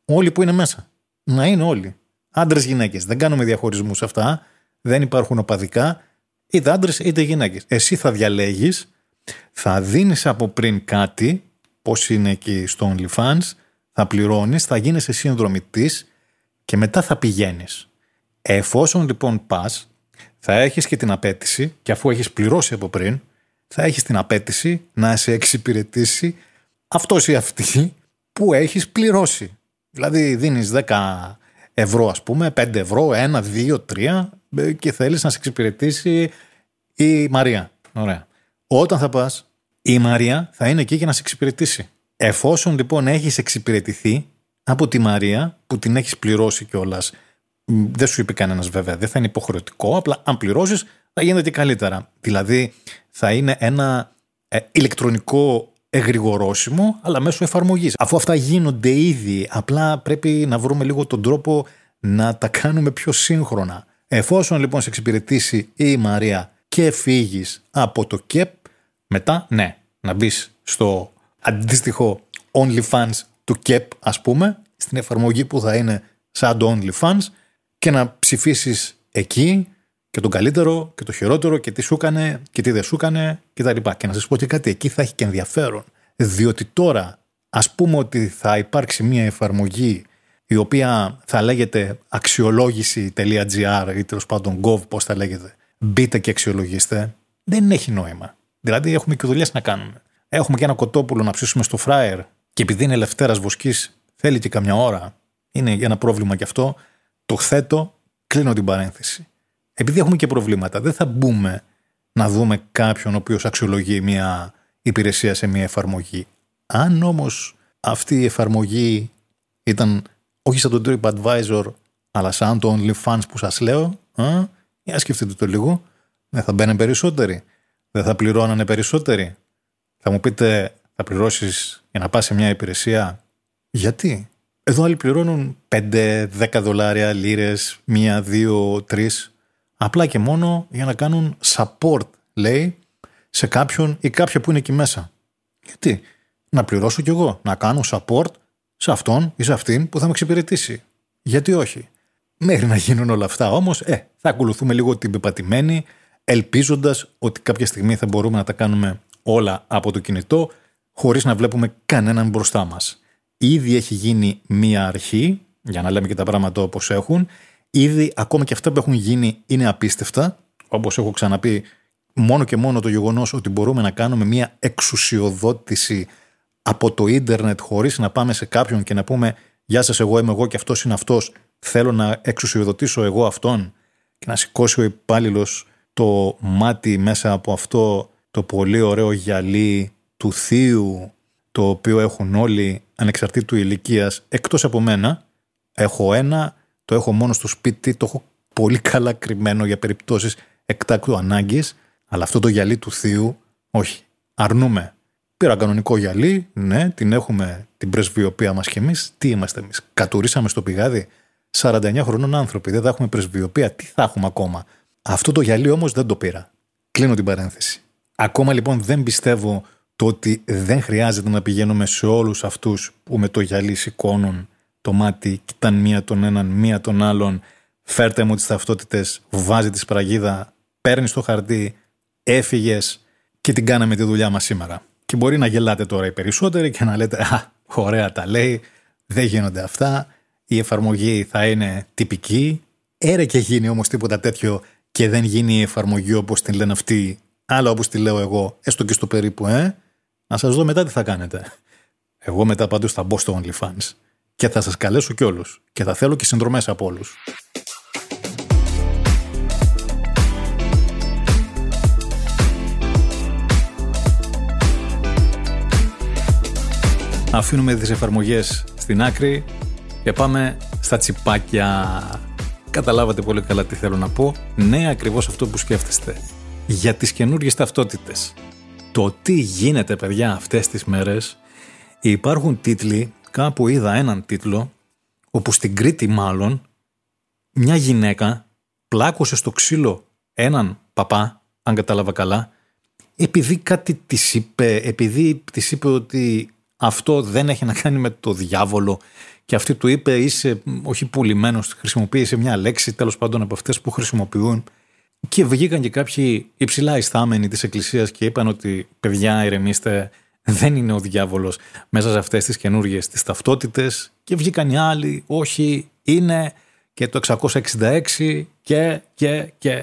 Όλοι που είναι μέσα. Να είναι όλοι. Άντρες, γυναίκες. Δεν κάνουμε διαχωρισμούς αυτά. Δεν υπάρχουν οπαδικά. Είτε άντρες είτε γυναίκες. Εσύ θα διαλέγεις, θα δίνεις από πριν κάτι, πώς είναι εκεί στο OnlyFans, θα πληρώνεις, θα γίνεσαι συνδρομητής και μετά θα πηγαίνεις. Εφόσον λοιπόν πας, θα έχεις και την απέτηση, και αφού έχεις πληρώσει από πριν, θα έχεις την απέτηση να σε εξυπηρετήσει αυτός ή αυτή που έχεις πληρώσει. Δηλαδή δίνεις 10 ευρώ, ας πούμε, 5 ευρώ, 1, 2, 3 και θέλεις να σε εξυπηρετήσει η Μαρία. Ωραία. Όταν θα πας, η Μαρία θα είναι εκεί για να σε εξυπηρετήσει. Εφόσον λοιπόν έχεις εξυπηρετηθεί από τη Μαρία, που την έχεις πληρώσει κιόλας, δεν σου είπε κανένας βέβαια, δεν θα είναι υποχρεωτικό, απλά αν πληρώσεις θα γίνεται και καλύτερα. Δηλαδή θα είναι ένα ηλεκτρονικό εγρηγορώσιμο, αλλά μέσω εφαρμογής. Αφού αυτά γίνονται ήδη, απλά πρέπει να βρούμε λίγο τον τρόπο να τα κάνουμε πιο σύγχρονα. Εφόσον λοιπόν σε εξυπηρετήσει η Μαρία και φύγεις από το ΚΕΠ, μετά ναι, να μπεις στο αντίστοιχο OnlyFans του ΚΕΠ, ας πούμε, στην εφαρμογή που θα είναι σαν το OnlyFans και να ψηφίσεις εκεί και τον καλύτερο και το χειρότερο και τι σου έκανε και τι δεν σου έκανε κτλ. Και να σας πω και κάτι, εκεί θα έχει και ενδιαφέρον. Διότι τώρα ας πούμε ότι θα υπάρξει μια εφαρμογή η οποία θα λέγεται αξιολόγηση.gr ή τέλος πάντων gov, πώς θα λέγεται. Μπείτε και αξιολογήστε. Δεν έχει νόημα. Δηλαδή έχουμε και δουλειές να κάνουμε. Έχουμε και ένα κοτόπουλο να ψήσουμε στο φράερ. Και επειδή είναι Λευτέρας Βοσκής, θέλει και καμιά ώρα. Είναι ένα πρόβλημα κι αυτό. Το θέτω, κλείνω την παρένθεση. Επειδή έχουμε και προβλήματα, δεν θα μπούμε να δούμε κάποιον ο οποίος αξιολογεί μια υπηρεσία σε μια εφαρμογή. Αν όμως αυτή η εφαρμογή ήταν όχι σαν τον TripAdvisor, αλλά σαν το OnlyFans που σας λέω, για σκεφτείτε το λίγο, δεν θα μπαίνουν περισσότεροι, δεν θα πληρώνανε περισσότεροι. Θα μου πείτε, θα πληρώσεις για να πας σε μια υπηρεσία, γιατί? Εδώ άλλοι πληρώνουν 5-10 δολάρια, λίρες, 1, 2, 3, απλά και μόνο για να κάνουν support, λέει, σε κάποιον ή κάποια που είναι εκεί μέσα. Γιατί? Να πληρώσω κι εγώ, να κάνω support σε αυτόν ή σε αυτήν που θα με εξυπηρετήσει. Γιατί όχι? Μέχρι να γίνουν όλα αυτά όμως, θα ακολουθούμε λίγο την πεπατημένη, ελπίζοντας ότι κάποια στιγμή θα μπορούμε να τα κάνουμε όλα από το κινητό, χωρίς να βλέπουμε κανέναν μπροστά μας. Ήδη έχει γίνει μία αρχή, για να λέμε και τα πράγματα όπως έχουν. Ήδη ακόμα και αυτά που έχουν γίνει είναι απίστευτα. Όπως έχω ξαναπεί, μόνο και μόνο το γεγονός ότι μπορούμε να κάνουμε μία εξουσιοδότηση από το ίντερνετ χωρίς να πάμε σε κάποιον και να πούμε «Γεια σας, εγώ είμαι εγώ και αυτός είναι αυτός, θέλω να εξουσιοδοτήσω εγώ αυτόν» και να σηκώσει ο υπάλληλος το μάτι μέσα από αυτό το πολύ ωραίο γυαλί του θείου, το οποίο έχουν όλοι ανεξαρτήτου ηλικίας, εκτός από μένα. Έχω ένα, το έχω μόνο στο σπίτι, το έχω πολύ καλά κρυμμένο για περιπτώσεις εκτάκτου ανάγκης, αλλά αυτό το γυαλί του θείου, όχι. Αρνούμε. Πήρα κανονικό γυαλί, ναι, την έχουμε την πρεσβειοπία μας κι εμείς. Τι είμαστε εμείς? Κατουρίσαμε στο πηγάδι 49 χρονών άνθρωποι. Δεν θα έχουμε πρεσβειοπία, τι θα έχουμε ακόμα? Αυτό το γυαλί όμως δεν το πήρα. Κλείνω την παρένθεση. Ακόμα λοιπόν δεν πιστεύω το ότι δεν χρειάζεται να πηγαίνουμε σε όλους αυτούς που με το γυαλί σηκώνουν το μάτι, κοιτάνε μία τον έναν, μία τον άλλον, φέρτε μου τις ταυτότητες, βάζει τη σπραγίδα, παίρνει το χαρτί, έφυγες και την κάναμε τη δουλειά μας σήμερα. Και μπορεί να γελάτε τώρα οι περισσότεροι και να λέτε «Α, ωραία τα λέει, δεν γίνονται αυτά, η εφαρμογή θα είναι τυπική». Έρε και γίνει όμως τίποτα τέτοιο και δεν γίνει η εφαρμογή όπως την λένε αυτοί, αλλά όπως τη λέω εγώ, έστω και στο περίπου, να σας δω μετά τι θα κάνετε. Εγώ μετά πάντως θα μπω στο OnlyFans και θα σας καλέσω κι όλους και θα θέλω και συνδρομές από όλους. Αφήνουμε τις εφαρμογές στην άκρη και πάμε στα τσιπάκια. Καταλάβατε πολύ καλά τι θέλω να πω. Ναι, ακριβώς αυτό που σκέφτεστε. Για τις καινούργιες ταυτότητες. Το τι γίνεται, παιδιά, αυτές τις μέρες. Υπάρχουν τίτλοι, κάπου είδα έναν τίτλο, όπου στην Κρήτη μάλλον, μια γυναίκα πλάκωσε στο ξύλο έναν παπά, αν κατάλαβα καλά, επειδή κάτι της είπε, επειδή της είπε ότι αυτό δεν έχει να κάνει με το διάβολο και αυτή του είπε είσαι όχι πουλημένος, χρησιμοποίησε μια λέξη τέλος πάντων από αυτές που χρησιμοποιούν και βγήκαν και κάποιοι υψηλά ιστάμενοι της εκκλησίας και είπαν ότι παιδιά ηρεμήστε, δεν είναι ο διάβολος μέσα σε αυτές τις καινούργιες τις ταυτότητες και βγήκαν οι άλλοι, όχι είναι και το 666 και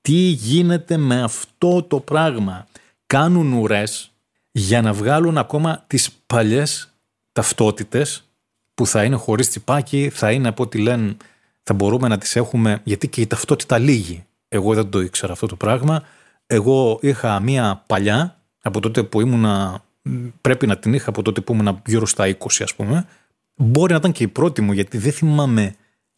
τι γίνεται με αυτό το πράγμα? Κάνουν ουρές για να βγάλουν ακόμα τις παλιές ταυτότητες που θα είναι χωρίς τσιπάκι, θα είναι από ό,τι λένε, θα μπορούμε να τις έχουμε, γιατί και η ταυτότητα λύγει. Εγώ δεν το ήξερα αυτό το πράγμα. Εγώ είχα μία παλιά, από τότε που ήμουνα, πρέπει να την είχα από τότε που ήμουνα γύρω στα 20 ας πούμε. Μπορεί να ήταν και η πρώτη μου, γιατί δεν θυμάμαι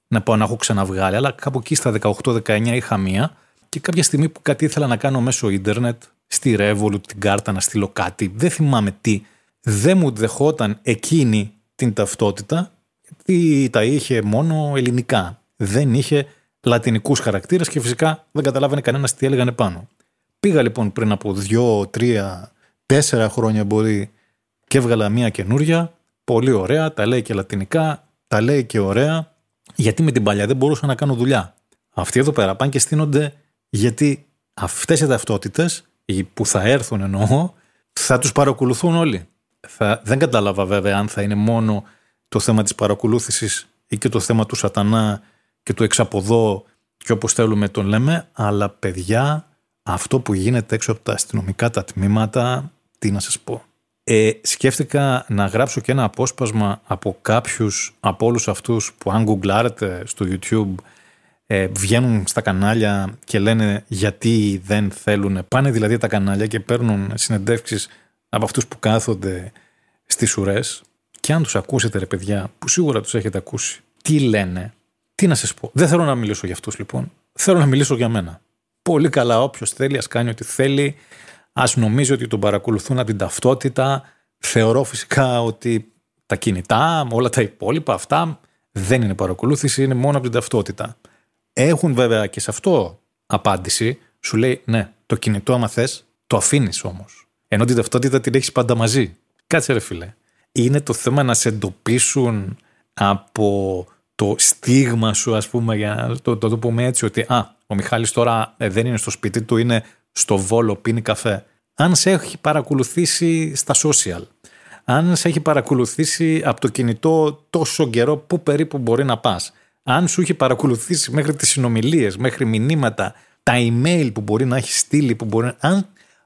να πάω να έχω ξαναβγάλει, αλλά κάπου εκεί στα 18-19 είχα μία και κάποια στιγμή που κάτι ήθελα να κάνω μέσω ίντερνετ, στη Revolut την κάρτα να στείλω κάτι, δεν θυμάμαι τι, δεν μου δεχόταν εκείνη την ταυτότητα, γιατί τα είχε μόνο ελληνικά, δεν είχε λατινικούς χαρακτήρες και φυσικά δεν καταλάβαινε κανένας τι έλεγαν επάνω. Πήγα λοιπόν πριν από 2-3-4 χρόνια μπορεί και έβγαλα μια καινούρια, πολύ ωραία, τα λέει και λατινικά, τα λέει και ωραία, γιατί με την παλιά δεν μπορούσα να κάνω δουλειά. Αυτοί εδώ πέρα πάνε και στείνονται γιατί αυτές οι ταυτότητες που θα έρθουν εννοώ, θα τους παρακολουθούν όλοι. Δεν κατάλαβα βέβαια αν θα είναι μόνο το θέμα της παρακολούθησης ή και το θέμα του σατανά και του εξαποδό και όπως θέλουμε τον λέμε, αλλά παιδιά, αυτό που γίνεται έξω από τα αστυνομικά τα τμήματα, τι να σας πω. Σκέφτηκα να γράψω και ένα απόσπασμα από κάποιους, από όλους αυτούς που αν γκουγκλάρετε στο YouTube, βγαίνουν στα κανάλια και λένε γιατί δεν θέλουν. Πάνε δηλαδή τα κανάλια και παίρνουν συνεντεύξεις από αυτούς που κάθονται στις ουρές. Και αν τους ακούσετε ρε παιδιά, που σίγουρα τους έχετε ακούσει, τι λένε, τι να σας πω. Δεν θέλω να μιλήσω για αυτούς λοιπόν, θέλω να μιλήσω για μένα. Πολύ καλά, όποιος θέλει ας κάνει ό,τι θέλει, ας νομίζει ότι τον παρακολουθούν από την ταυτότητα. Θεωρώ φυσικά ότι τα κινητά, όλα τα υπόλοιπα αυτά δεν είναι παρακολούθηση, είναι μόνο από την ταυτότητα. Έχουν βέβαια και σε αυτό απάντηση. Σου λέει ναι, το κινητό άμα θες το αφήνεις όμως. Ενώ την ταυτότητα την έχεις πάντα μαζί. Κάτσε ρε φίλε. Είναι το θέμα να σε εντοπίσουν από το στίγμα σου ας πούμε, για να το πούμε έτσι, ότι ο Μιχάλης τώρα δεν είναι στο σπίτι του, είναι στο Βόλο, πίνει καφέ. Αν σε έχει παρακολουθήσει στα social, αν σε έχει παρακολουθήσει από το κινητό τόσο καιρό, που περίπου μπορεί να πας. Αν σου είχε παρακολουθήσει μέχρι τις συνομιλίες, μέχρι μηνύματα, τα email που μπορεί να έχει στείλει, που μπορεί να...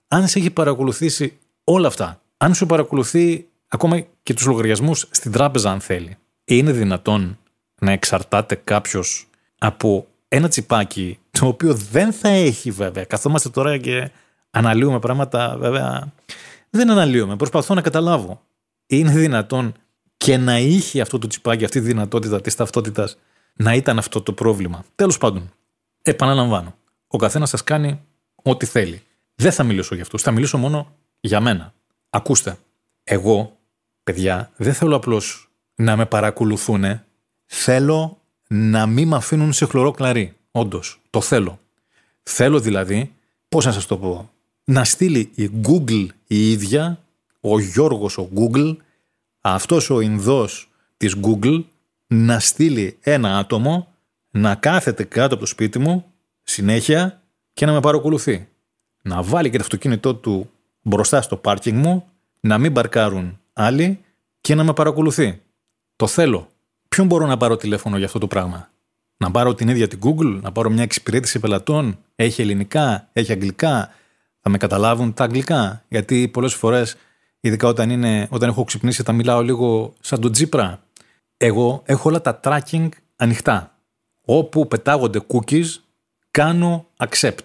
αν σε έχει παρακολουθήσει όλα αυτά, αν σου παρακολουθεί ακόμα και τους λογαριασμούς στην τράπεζα αν θέλει, είναι δυνατόν να εξαρτάται κάποιος από ένα τσιπάκι το οποίο δεν θα έχει βέβαια. Καθόμαστε τώρα και αναλύουμε πράγματα βέβαια. Δεν αναλύουμε, προσπαθώ να καταλάβω. Είναι δυνατόν και να είχε αυτό το τσιπάκι, αυτή τη δυνατότητα της ταυτότητας, να ήταν αυτό το πρόβλημα. Τέλος πάντων, Επαναλαμβάνω. Ο καθένας σας κάνει ό,τι θέλει. Δεν θα μιλήσω για αυτούς. Θα μιλήσω μόνο για μένα. Ακούστε. Εγώ, παιδιά, δεν θέλω απλώς να με παρακολουθούν. Θέλω να μην με αφήνουν σε χλωρό κλαρί. Όντως. Το θέλω. Θέλω δηλαδή, πώς να σας το πω, να στείλει η Google η ίδια, ο Γιώργος ο Google, αυτός ο Ινδός της Google, να στείλει ένα άτομο να κάθεται κάτω από το σπίτι μου συνέχεια και να με παρακολουθεί. Να βάλει και το αυτοκίνητό του μπροστά στο πάρκινγκ μου, να μην μπαρκάρουν άλλοι και να με παρακολουθεί. Το θέλω. Ποιον μπορώ να πάρω τηλέφωνο για αυτό το πράγμα? Να πάρω την ίδια την Google, να πάρω μια εξυπηρέτηση πελατών, έχει ελληνικά, έχει αγγλικά, θα με καταλάβουν τα αγγλικά? Γιατί πολλές φορές, ειδικά όταν έχω ξυπνήσει, τα μιλάω λίγο σαν τον Τζίπρα. Εγώ έχω όλα τα tracking ανοιχτά. Όπου πετάγονται cookies, κάνω accept.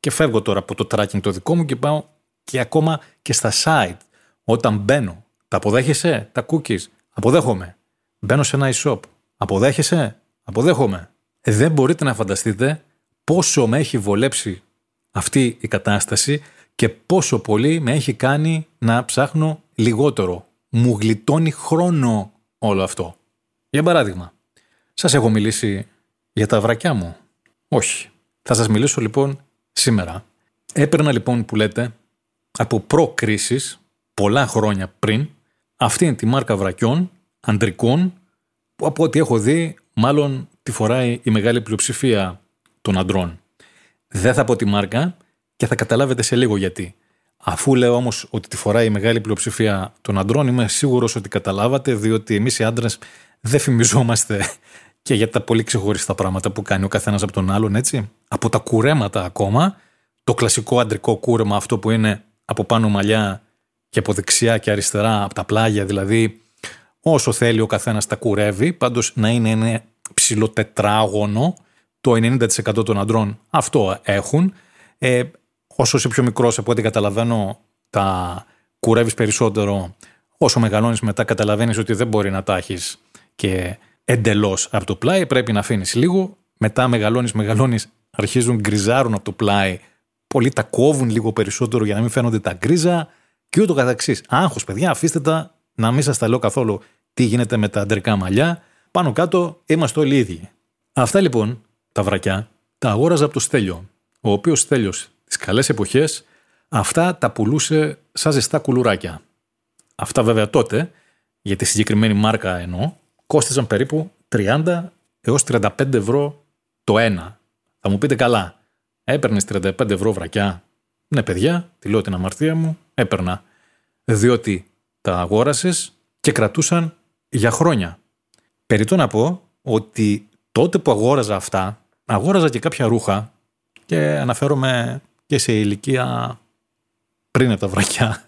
Και φεύγω τώρα από το tracking το δικό μου και πάω και ακόμα και στα site. Όταν μπαίνω, τα αποδέχεσαι τα cookies? Αποδέχομαι. Μπαίνω σε ένα e-shop. Αποδέχεσαι? Αποδέχομαι. Δεν μπορείτε να φανταστείτε πόσο με έχει βολέψει αυτή η κατάσταση και πόσο πολύ με έχει κάνει να ψάχνω λιγότερο. Μου γλιτώνει χρόνο όλο αυτό. Για παράδειγμα, σας έχω μιλήσει για τα βρακιά μου? Όχι. Θα σας μιλήσω λοιπόν σήμερα. Έπαιρνα λοιπόν, που λέτε, από προ-κρίσης, πολλά χρόνια πριν, αυτήν τη μάρκα βρακιών, αντρικών, που από ό,τι έχω δει, μάλλον τη φοράει η μεγάλη πλειοψηφία των αντρών. Δεν θα πω τη μάρκα και θα καταλάβετε σε λίγο γιατί. Αφού λέω όμως ότι τη φοράει η μεγάλη πλειοψηφία των αντρών, είμαι σίγουρος ότι καταλάβατε, διότι εμείς οι άντρες δεν φημιζόμαστε και για τα πολύ ξεχωριστά πράγματα που κάνει ο καθένας από τον άλλον, έτσι. Από τα κουρέματα ακόμα, το κλασικό αντρικό κούρεμα, αυτό που είναι από πάνω μαλλιά και από δεξιά και αριστερά, από τα πλάγια δηλαδή, όσο θέλει ο καθένας τα κουρεύει, πάντως να είναι ένα ψηλό τετράγωνο, το 90% των αντρών αυτό έχουν. Όσο είσαι πιο μικρός, από ό,τι καταλαβαίνω, τα κουρεύεις περισσότερο. Όσο μεγαλώνεις μετά, καταλαβαίνεις ότι δεν μπορεί να τα έχεις και εντελώς από το πλάι, πρέπει να αφήνεις λίγο. Μετά μεγαλώνεις, αρχίζουν γκριζάρουν από το πλάι. Πολλοί τα κόβουν λίγο περισσότερο για να μην φαίνονται τα γκρίζα και ούτω καθεξής. Άγχος, παιδιά, αφήστε τα, να μην σας τα λέω καθόλου τι γίνεται με τα αντρικά μαλλιά. Πάνω κάτω είμαστε όλοι ίδιοι. Αυτά λοιπόν τα βρακιά τα αγόραζα από το Στέλιο, ο οποίος Στέλιος τις καλές εποχές αυτά τα πουλούσε σαν ζεστά κουλουράκια. Αυτά βέβαια τότε, για τη συγκεκριμένη μάρκα εννοώ, κόστιζαν περίπου 30 έως 35 ευρώ το ένα. Θα μου πείτε, καλά, έπαιρνες 35 ευρώ βρακιά? Ναι, παιδιά, τη λέω την αμαρτία μου, έπαιρνα. Διότι τα αγόρασες και κρατούσαν για χρόνια. Περιττό να πω ότι τότε που αγόραζα αυτά, αγόραζα και κάποια ρούχα, και αναφέρομαι και σε ηλικία πριν από τα βρακιά,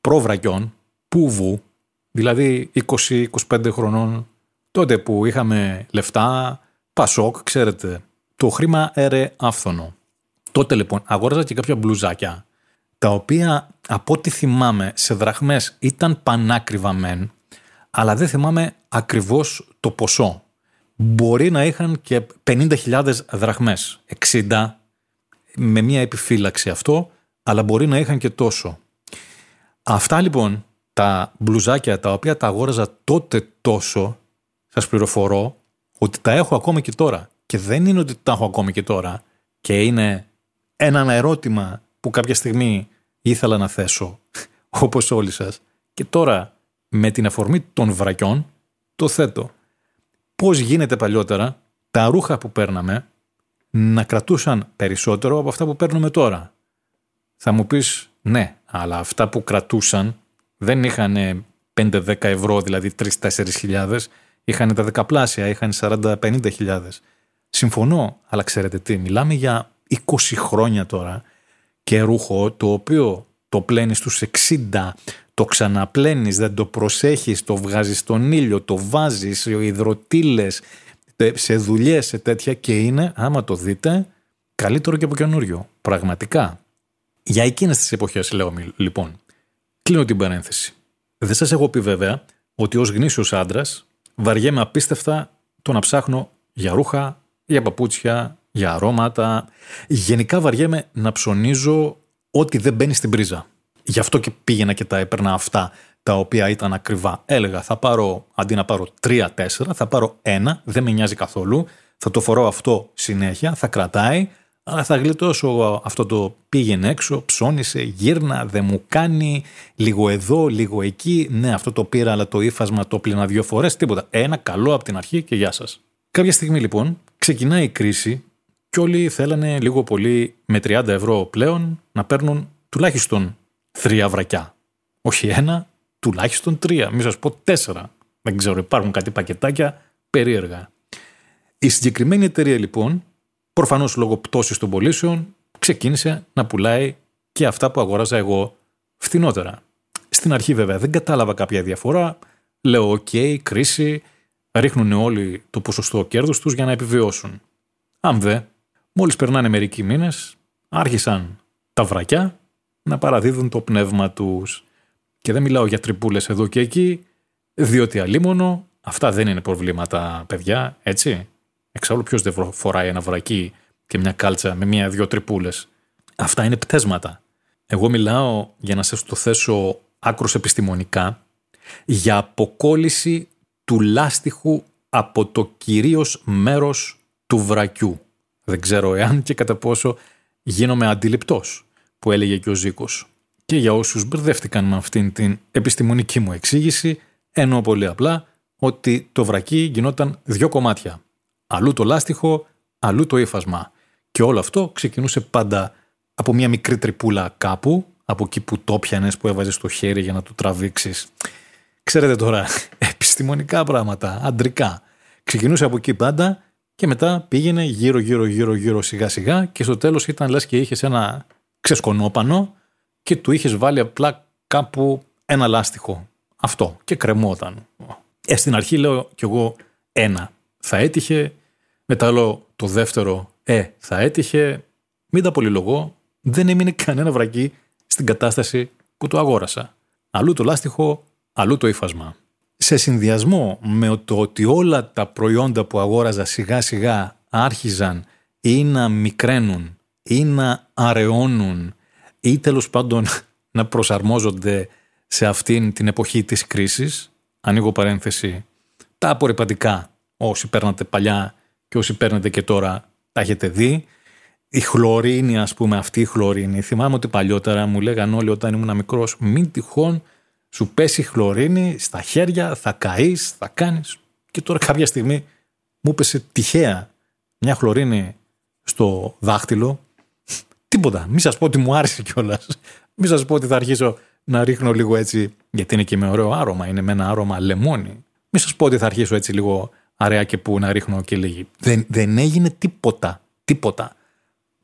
προβρακιών, πουβού, δηλαδή 20-25 χρονών, τότε που είχαμε λεφτά, πασόκ, ξέρετε, το χρήμα έρε άφθονο. Τότε λοιπόν αγόραζα και κάποια μπλουζάκια, τα οποία από ό,τι θυμάμαι σε δραχμές ήταν πανάκριβα μεν, αλλά δεν θυμάμαι ακριβώς το ποσό. Μπορεί να είχαν και 50.000 δραχμές, 60, με μια επιφύλαξη αυτό, αλλά μπορεί να είχαν και τόσο. Αυτά λοιπόν τα μπλουζάκια, τα οποία τα αγόραζα τότε τόσο, σας πληροφορώ ότι τα έχω ακόμη και τώρα. Και δεν είναι ότι τα έχω ακόμη και τώρα. Και είναι ένα ερώτημα που κάποια στιγμή ήθελα να θέσω, όπως όλοι σας. Και τώρα με την αφορμή των βρακιών το θέτω. Πώς γίνεται παλιότερα τα ρούχα που παίρναμε να κρατούσαν περισσότερο από αυτά που παίρνουμε τώρα? Θα μου πεις, ναι, αλλά αυτά που κρατούσαν δεν είχαν 5-10 ευρώ, δηλαδή 3-4 χιλιάδες, είχαν τα δεκαπλάσια, είχαν 40-50 χιλιάδες. Συμφωνώ, αλλά ξέρετε τι, μιλάμε για 20 χρόνια τώρα και ρούχο το οποίο το πλένεις στους 60, το ξαναπλένεις, δεν το προσέχεις, το βγάζεις στον ήλιο, το βάζεις, υδροτήλες, σε δουλειές, σε τέτοια, και είναι, άμα το δείτε, καλύτερο και από καινούριο. Πραγματικά. Για εκείνες τις εποχές λέω λοιπόν. Κλείνω την παρένθεση. Δεν σας έχω πει βέβαια ότι ως γνήσιος άντρας βαριέμαι απίστευτα το να ψάχνω για ρούχα, για παπούτσια, για αρώματα. Γενικά βαριέμαι να ψωνίζω ό,τι δεν μπαίνει στην πρίζα. Γι' αυτό και πήγαινα και τα έπαιρνα αυτά τα οποία ήταν ακριβά. Έλεγα θα πάρω, αντί να πάρω 3-4, θα πάρω 1, δεν με νοιάζει καθόλου. Θα το φορώ αυτό συνέχεια, θα κρατάει, αλλά θα γλιτώσω αυτό το πήγαινε έξω, ψώνισε, γύρνα, δεν μου κάνει, λίγο εδώ, λίγο εκεί. Ναι, αυτό το πήρα, αλλά το ύφασμα το πλήνα 2 φορές, τίποτα. Ένα καλό από την αρχή και γεια σας. Κάποια στιγμή λοιπόν ξεκινάει η κρίση και όλοι θέλανε λίγο πολύ με 30 ευρώ πλέον να παίρνουν τουλάχιστον 3 βρακιά. Όχι 1, τουλάχιστον 3, μη σας πω 4. Δεν ξέρω, υπάρχουν κάτι πακετάκια περίεργα. Η συγκεκριμένη εταιρεία λοιπόν, προφανώς λόγω πτώσης των πωλήσεων, ξεκίνησε να πουλάει και αυτά που αγοράζα εγώ φθηνότερα. Στην αρχή βέβαια δεν κατάλαβα κάποια διαφορά. Λέω «ΟΚ, κρίση, ρίχνουν όλοι το ποσοστό κέρδους τους για να επιβιώσουν». Αν δε, μόλις περνάνε μερικοί μήνες, άρχισαν τα βρακιά να παραδίδουν το πνεύμα τους. Και δεν μιλάω για τρυπούλες εδώ και εκεί, διότι αλίμονο αυτά δεν είναι προβλήματα, παιδιά, έτσι. Εξάλλου, ποιος δεν φοράει ένα βρακί και μια κάλτσα με 1-2 τρυπούλες. Αυτά είναι πτέσματα. Εγώ μιλάω, για να σας το θέσω άκρως επιστημονικά, για αποκόλληση του λάστιχου από το κυρίως μέρος του βρακιού. Δεν ξέρω εάν και κατά πόσο γίνομαι αντιληπτός, που έλεγε και ο Ζήκος. Και για όσους μπερδεύτηκαν με αυτήν την επιστημονική μου εξήγηση, εννοώ πολύ απλά ότι το βρακί γινόταν 2 κομμάτια. Αλλού το λάστιχο, αλλού το ύφασμα. Και όλο αυτό ξεκινούσε πάντα από μια μικρή τρυπούλα κάπου, από εκεί που το πιανες, που έβαζες το χέρι για να το τραβήξεις. Ξέρετε τώρα, επιστημονικά πράγματα, αντρικά. Ξεκινούσε από εκεί πάντα και μετά πήγαινε γύρω σιγά σιγά και στο τέλος ήταν λες και είχες ένα ξεσκονόπανο και του είχες βάλει απλά κάπου ένα λάστιχο. Αυτό, και κρεμόταν. Στην αρχή λέω κι εγώ 1 θα έτυχε, μετά λέω το δεύτερο θα έτυχε, μην τα πολυλογώ, δεν έμεινε κανένα βρακί στην κατάσταση που το αγόρασα. Αλλού το λάστιχο, αλλού το ύφασμα. Σε συνδυασμό με το ότι όλα τα προϊόντα που αγόραζα σιγά σιγά άρχιζαν ή να μικραίνουν ή να αραιώνουν ή τέλος πάντων να προσαρμόζονται σε αυτήν την εποχή της κρίσης, ανοίγω παρένθεση, τα απορρυπαντικά, όσοι παίρνατε παλιά και όσοι παίρνετε και τώρα, τα έχετε δει. Η χλωρίνη, ας πούμε, αυτή η χλωρίνη. Θυμάμαι ότι παλιότερα μου λέγαν όλοι όταν ήμουν μικρός, μην τυχόν σου πέσει χλωρίνη στα χέρια, θα καείς, θα κάνεις. Και τώρα κάποια στιγμή μου έπεσε τυχαία μια χλωρίνη στο δάχτυλο. Τίποτα. Μην σας πω ότι μου άρεσε κιόλας. Μην σας πω ότι θα αρχίσω να ρίχνω λίγο έτσι, γιατί είναι και με ωραίο άρωμα. Είναι με ένα άρωμα λεμόνι. Μην σας πω ότι θα αρχίσω έτσι λίγο αρέα και που να ρίχνω και λίγη. Δεν έγινε τίποτα. Τίποτα.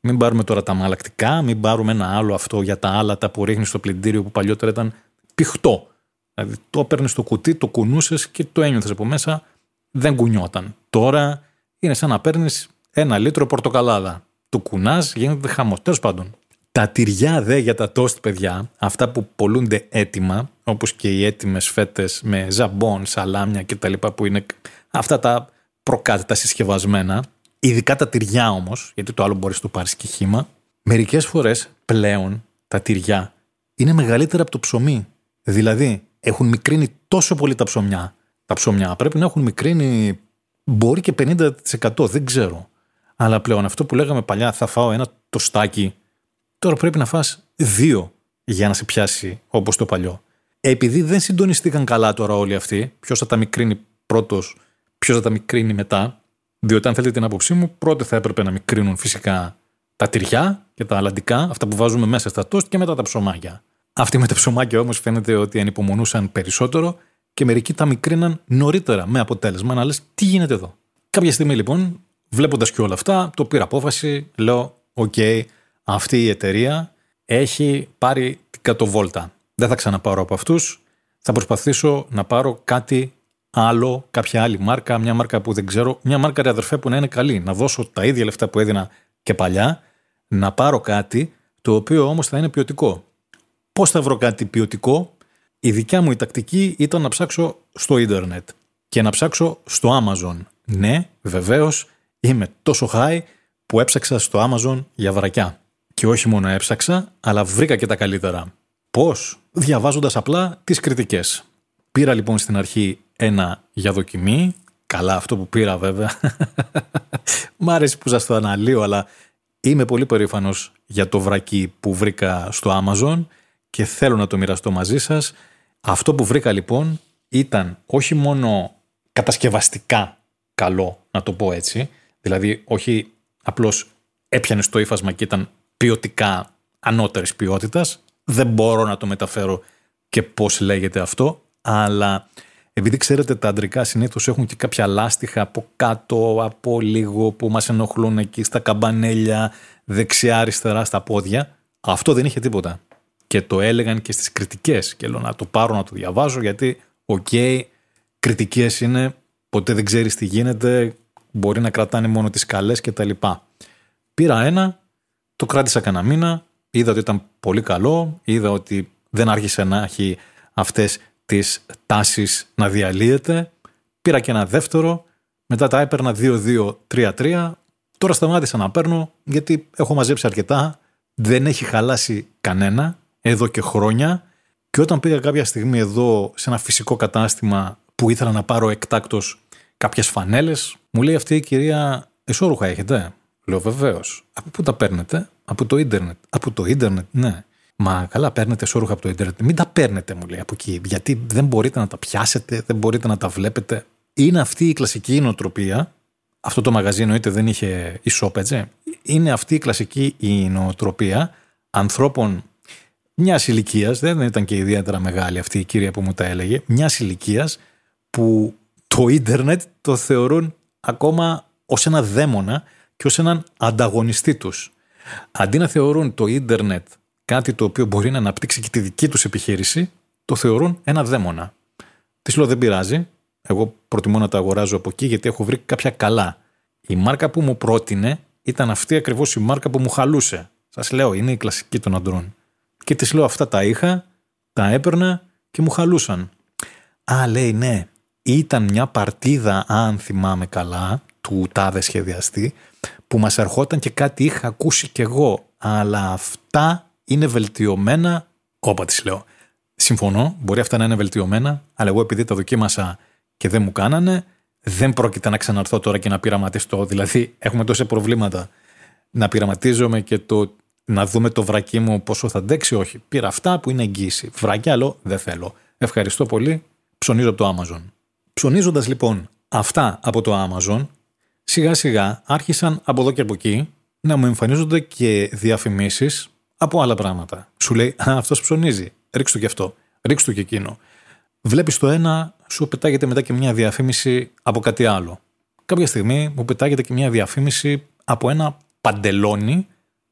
Μην πάρουμε τώρα τα μαλακτικά, μην πάρουμε ένα άλλο αυτό για τα άλατα που ρίχνεις στο πλυντήριο που παλιότερα ήταν πιχτό. Δηλαδή το έπαιρνες στο κουτί, το κουνούσες και το ένιωθες από μέσα, δεν κουνιόταν. Τώρα είναι σαν να παίρνεις 1 λίτρο πορτοκαλάδα. Το κουνάς, γίνεται χαμός. Τέλος πάντων. Τα τυριά δε για τα τόστ, παιδιά, αυτά που πολλούνται έτοιμα, όπως και οι έτοιμες φέτες με ζαμπόν, σαλάμια κτλ. Που είναι αυτά τα προκάτετα συσκευασμένα, ειδικά τα τυριά όμως, γιατί το άλλο μπορείς να το πάρεις και χύμα. Μερικές φορές πλέον τα τυριά είναι μεγαλύτερα από το ψωμί. Δηλαδή έχουν μικρύνει τόσο πολύ τα ψωμιά. Τα ψωμιά πρέπει να έχουν μικρύνει μπορεί και 50%, δεν ξέρω. Αλλά πλέον αυτό που λέγαμε παλιά, θα φάω ένα τοστάκι. Τώρα πρέπει να φας 2 για να σε πιάσει όπως το παλιό. Επειδή δεν συντονιστήκαν καλά τώρα όλοι αυτοί, ποιος θα τα μικρύνει πρώτος, ποιος θα τα μικρύνει μετά, διότι αν θέλετε την άποψή μου, πρώτα θα έπρεπε να μικρύνουν φυσικά τα τυριά και τα αλαντικά, αυτά που βάζουμε μέσα στα τόστ και μετά τα ψωμάκια. Αυτοί με τα ψωμάκια όμως φαίνεται ότι ανυπομονούσαν περισσότερο και μερικοί τα μικρύναν νωρίτερα, με αποτέλεσμα να λες τι γίνεται εδώ. Κάποια στιγμή λοιπόν, βλέποντας και όλα αυτά, το πήρα απόφαση, λέω «ΟΚ, αυτή η εταιρεία έχει πάρει την κατοβόλτα. Δεν θα ξαναπάρω από αυτούς. Θα προσπαθήσω να πάρω κάτι άλλο, κάποια άλλη μάρκα, μια μάρκα που δεν ξέρω, μια μάρκα ρε αδερφέ που να είναι καλή. Να δώσω τα ίδια λεφτά που έδινα και παλιά, να πάρω κάτι το οποίο όμως θα είναι ποιοτικό. Πώς θα βρω κάτι ποιοτικό? Η δικιά μου η τακτική ήταν να ψάξω στο ίντερνετ και να ψάξω στο Amazon. Ναι, βεβαίως, είμαι τόσο high που έψαξα στο Amazon για βρακιά. Και όχι μόνο έψαξα, αλλά βρήκα και τα καλύτερα. Πώς? Διαβάζοντας απλά τις κριτικές. Πήρα λοιπόν στην αρχή ένα για δοκιμή. Καλά αυτό που πήρα βέβαια. Μ' άρεσε που σας το αναλύω, αλλά είμαι πολύ περήφανος για το βρακί που βρήκα στο Amazon και θέλω να το μοιραστώ μαζί σας. Αυτό που βρήκα λοιπόν ήταν όχι μόνο κατασκευαστικά καλό, να το πω έτσι, δηλαδή όχι απλώς έπιανε το ύφασμα και ήταν ποιοτικά ανώτερης ποιότητας, δεν μπορώ να το μεταφέρω και πώς λέγεται αυτό, αλλά επειδή ξέρετε τα αντρικά συνήθως έχουν και κάποια λάστιχα από κάτω, από λίγο που μας ενοχλούν εκεί στα καμπανέλια, δεξιά-αριστερά στα πόδια, αυτό δεν είχε τίποτα. Και το έλεγαν και στις κριτικές και λέω να το πάρω να το διαβάζω γιατί οκ, κριτικές είναι, ποτέ δεν ξέρεις τι γίνεται, μπορεί να κρατάνε μόνο τις καλές κτλ. Πήρα ένα, το κράτησα κανένα μήνα, είδα ότι ήταν πολύ καλό, είδα ότι δεν άρχισε να έχει αυτές τις τάσεις να διαλύεται. Πήρα και ένα δεύτερο, μετά τα έπαιρνα 2-2-3-3, τώρα σταμάτησα να παίρνω γιατί έχω μαζέψει αρκετά, δεν έχει χαλάσει κανένα εδώ και χρόνια και όταν πήγα κάποια στιγμή εδώ σε ένα φυσικό κατάστημα που ήθελα να πάρω εκτάκτως κάποιες φανέλες, μου λέει αυτή η κυρία, εσόρουχα έχετε? Λέω βεβαίως. Από πού τα παίρνετε? Από το ίντερνετ. Από το ίντερνετ, ναι. Μα καλά, παίρνετε εσόρουχα από το ίντερνετ. Μην τα παίρνετε, μου λέει, από εκεί. Γιατί δεν μπορείτε να τα πιάσετε, δεν μπορείτε να τα βλέπετε. Είναι αυτή η κλασική νοοτροπία. Αυτό το μαγαζί εννοείται δεν είχε e-shop, έτσι. Είναι αυτή η κλασική νοοτροπία ανθρώπων μιας ηλικίας. Δεν ήταν και ιδιαίτερα μεγάλη αυτή η κυρία που μου τα έλεγε. Μιας ηλικίας που το ίντερνετ το θεωρούν ακόμα ως ένα δαίμονα και ως έναν ανταγωνιστή τους. Αντί να θεωρούν το ίντερνετ κάτι το οποίο μπορεί να αναπτύξει και τη δική τους επιχείρηση, το θεωρούν ένα δαίμονα. Της λέω δεν πειράζει, εγώ προτιμώ να τα αγοράζω από εκεί γιατί έχω βρει κάποια καλά. Η μάρκα που μου πρότεινε ήταν αυτή ακριβώς η μάρκα που μου χαλούσε. Σας λέω, είναι η κλασική των αντρών. Και της λέω αυτά τα είχα, τα έπαιρνα και μου χαλούσαν. Α, λέει ναι, ήταν μια παρτίδα, αν θυμάμαι καλά, του τάδε σχεδιαστή, που μας ερχόταν και κάτι είχα ακούσει κι εγώ, αλλά αυτά είναι βελτιωμένα. Όπα της λέω, συμφωνώ, μπορεί αυτά να είναι βελτιωμένα, αλλά εγώ επειδή τα δοκίμασα και δεν μου κάνανε, δεν πρόκειται να ξαναρθώ τώρα και να πειραματιστώ. Δηλαδή έχουμε τόσα προβλήματα. Να πειραματίζομαι και το να δούμε το βρακί μου πόσο θα αντέξει, όχι. Πήρα αυτά που είναι εγγύηση. Βρακιά λέω, δεν θέλω. Ευχαριστώ πολύ, ψωνίζω από το Amazon. Ψωνίζοντας λοιπόν αυτά από το Amazon, σιγά σιγά άρχισαν από εδώ και από εκεί να μου εμφανίζονται και διαφημίσεις από άλλα πράγματα. Σου λέει, αυτός ψωνίζει. Ρίξ' του και αυτό. Ρίξ' του και εκείνο. Βλέπεις το ένα, σου πετάγεται μετά και μια διαφήμιση από κάτι άλλο. Κάποια στιγμή μου πετάγεται και μια διαφήμιση από ένα παντελόνι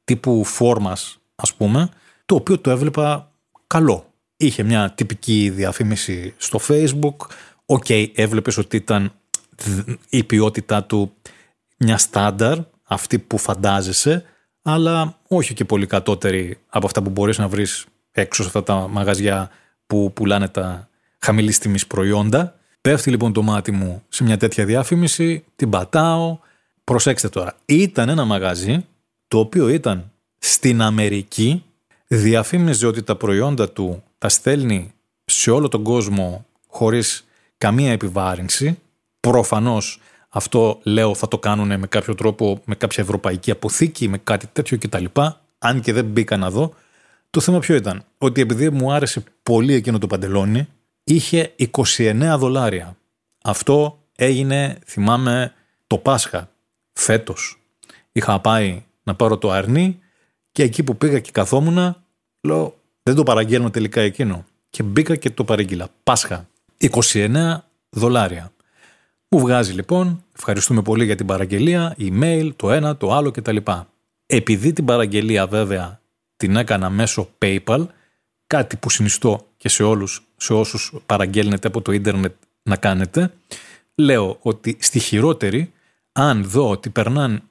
τύπου φόρμας, ας πούμε, το οποίο το έβλεπα καλό. Είχε μια τυπική διαφήμιση στο Facebook. Οκ, έβλεπες ότι ήταν η ποιότητά του μια στάνταρ, αυτή που φαντάζεσαι, αλλά όχι και πολύ κατώτερη από αυτά που μπορείς να βρεις έξω σε αυτά τα μαγαζιά που πουλάνε τα χαμηλής τιμής προϊόντα. Πέφτει λοιπόν το μάτι μου σε μια τέτοια διαφήμιση, την πατάω. Προσέξτε τώρα, ήταν ένα μαγαζί το οποίο ήταν στην Αμερική, διαφήμιζε ότι τα προϊόντα του τα στέλνει σε όλο τον κόσμο χωρίς καμία επιβάρυνση. Προφανώς αυτό λέω θα το κάνουν με κάποιο τρόπο, με κάποια ευρωπαϊκή αποθήκη, με κάτι τέτοιο κτλ. Αν και δεν μπήκα να δω. Το θέμα ποιο ήταν? Ότι επειδή μου άρεσε πολύ εκείνο το παντελόνι, είχε $29. Αυτό έγινε, θυμάμαι, το Πάσχα φέτος. Είχα πάει να πάρω το αρνί και εκεί που πήγα και καθόμουνα, λέω δεν το παραγγέλνω τελικά εκείνο. Και μπήκα και το παρήγγειλα. Πάσχα. $29. Μου βγάζει λοιπόν, ευχαριστούμε πολύ για την παραγγελία, email, το ένα, το άλλο κτλ. Επειδή την παραγγελία βέβαια την έκανα μέσω PayPal, κάτι που συνιστώ και σε όλους, σε όσους παραγγέλνετε από το ίντερνετ να κάνετε, λέω ότι στη χειρότερη, αν δω ότι περνάνε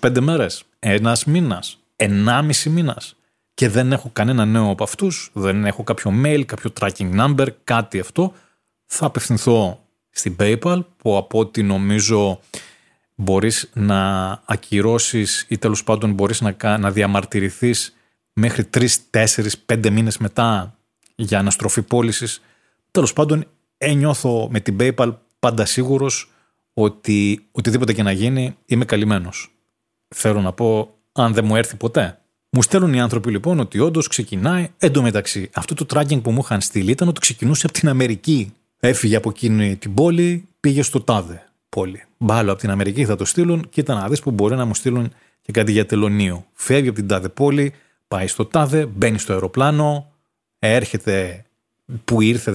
20-25 μέρες, ένας μήνας, 1,5 μήνας και δεν έχω κανένα νέο από αυτούς, δεν έχω κάποιο mail, κάποιο tracking number, κάτι αυτό, θα απευθυνθώ στην PayPal που από ό,τι νομίζω μπορείς να ακυρώσεις ή τέλος πάντων μπορείς να διαμαρτυρηθείς μέχρι 3, 4, 5 μήνες μετά για αναστροφή πώλησης. Τέλος πάντων, νιώθω με την PayPal πάντα σίγουρος ότι οτιδήποτε και να γίνει είμαι καλυμμένος. Θέλω να πω, αν δεν μου έρθει ποτέ. Μου στέλνουν οι άνθρωποι λοιπόν ότι όντως ξεκινάει. Εν τω μεταξύ, αυτό το tracking που μου είχαν στείλει ήταν ότι ξεκινούσε από την Αμερική. Έφυγε από εκείνη την πόλη, πήγε στο τάδε πόλη. Μπάλο από την Αμερική θα το στείλουν και ήταν να δεις που μπορεί να μου στείλουν και κάτι για τελωνείο. Φεύγει από την τάδε πόλη, πάει στο τάδε, μπαίνει στο αεροπλάνο, έρχεται που ήρθε,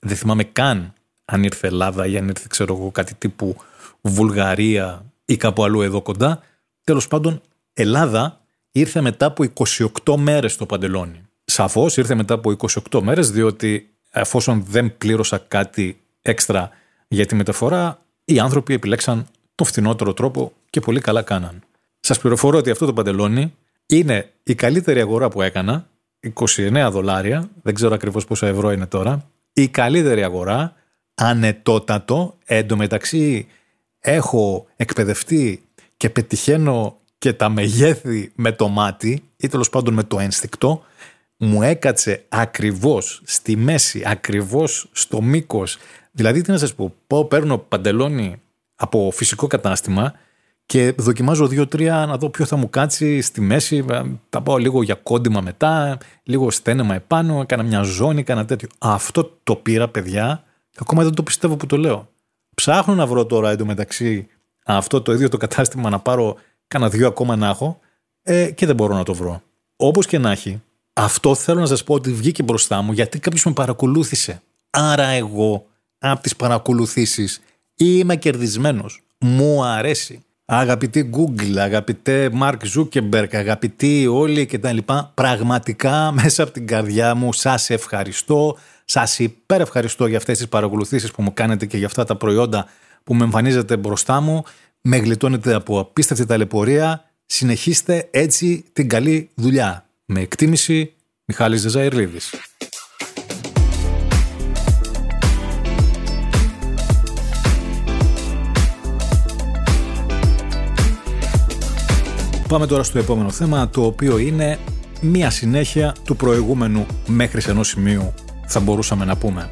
δεν θυμάμαι καν αν ήρθε Ελλάδα ή αν ήρθε ξέρω εγώ κάτι τύπου Βουλγαρία ή κάπου αλλού εδώ κοντά. Τέλος πάντων, Ελλάδα ήρθε μετά από 28 μέρες το παντελόνι. Σαφώς ήρθε μετά από 28 μέρες, διότι εφόσον δεν πλήρωσα κάτι έξτρα για τη μεταφορά, οι άνθρωποι επιλέξαν τον φθηνότερο τρόπο και πολύ καλά κάναν. Σας πληροφορώ ότι αυτό το παντελόνι είναι η καλύτερη αγορά που έκανα, $29, δεν ξέρω ακριβώς πόσα ευρώ είναι τώρα, η καλύτερη αγορά, ανετότατο, εντωμεταξύ έχω εκπαιδευτεί και πετυχαίνω και τα μεγέθη με το μάτι ή τέλος πάντων με το ένστικτο. Μου έκατσε ακριβώς στη μέση, ακριβώς στο μήκος. Δηλαδή τι να σας πω, παίρνω παντελόνι από φυσικό κατάστημα και δοκιμάζω 2-3 να δω ποιο θα μου κάτσει στη μέση. Τα πάω λίγο για κόντιμα μετά, λίγο στένεμα επάνω, έκανα μια ζώνη, έκανα τέτοιο. Αυτό το πήρα παιδιά, ακόμα δεν το πιστεύω που το λέω. Ψάχνω να βρω τώρα εντωμεταξύ αυτό το ίδιο το κατάστημα να πάρω κάνα 2 ακόμα να έχω και δεν μπορώ να το βρω. Όπως και να έχει, αυτό θέλω να σας πω ότι βγήκε μπροστά μου γιατί κάποιος με παρακολούθησε. Άρα εγώ από τις παρακολουθήσεις είμαι κερδισμένος. Μου αρέσει. Αγαπητοί Google, αγαπητέ Mark Zuckerberg, αγαπητοί όλοι κτλ. Πραγματικά μέσα από την καρδιά μου σας ευχαριστώ. Σας υπερευχαριστώ για αυτές τις παρακολουθήσεις που μου κάνετε και για αυτά τα προϊόντα που με εμφανίζετε μπροστά μου. Με γλιτώνετε από απίστευτη ταλαιπωρία. Συνεχίστε έτσι την καλή δουλειά. Με εκτίμηση, Μιχάλης Ζαϊρλίδης. Πάμε τώρα στο επόμενο θέμα, το οποίο είναι μία συνέχεια του προηγούμενου μέχρι σε ενός σημείου, θα μπορούσαμε να πούμε.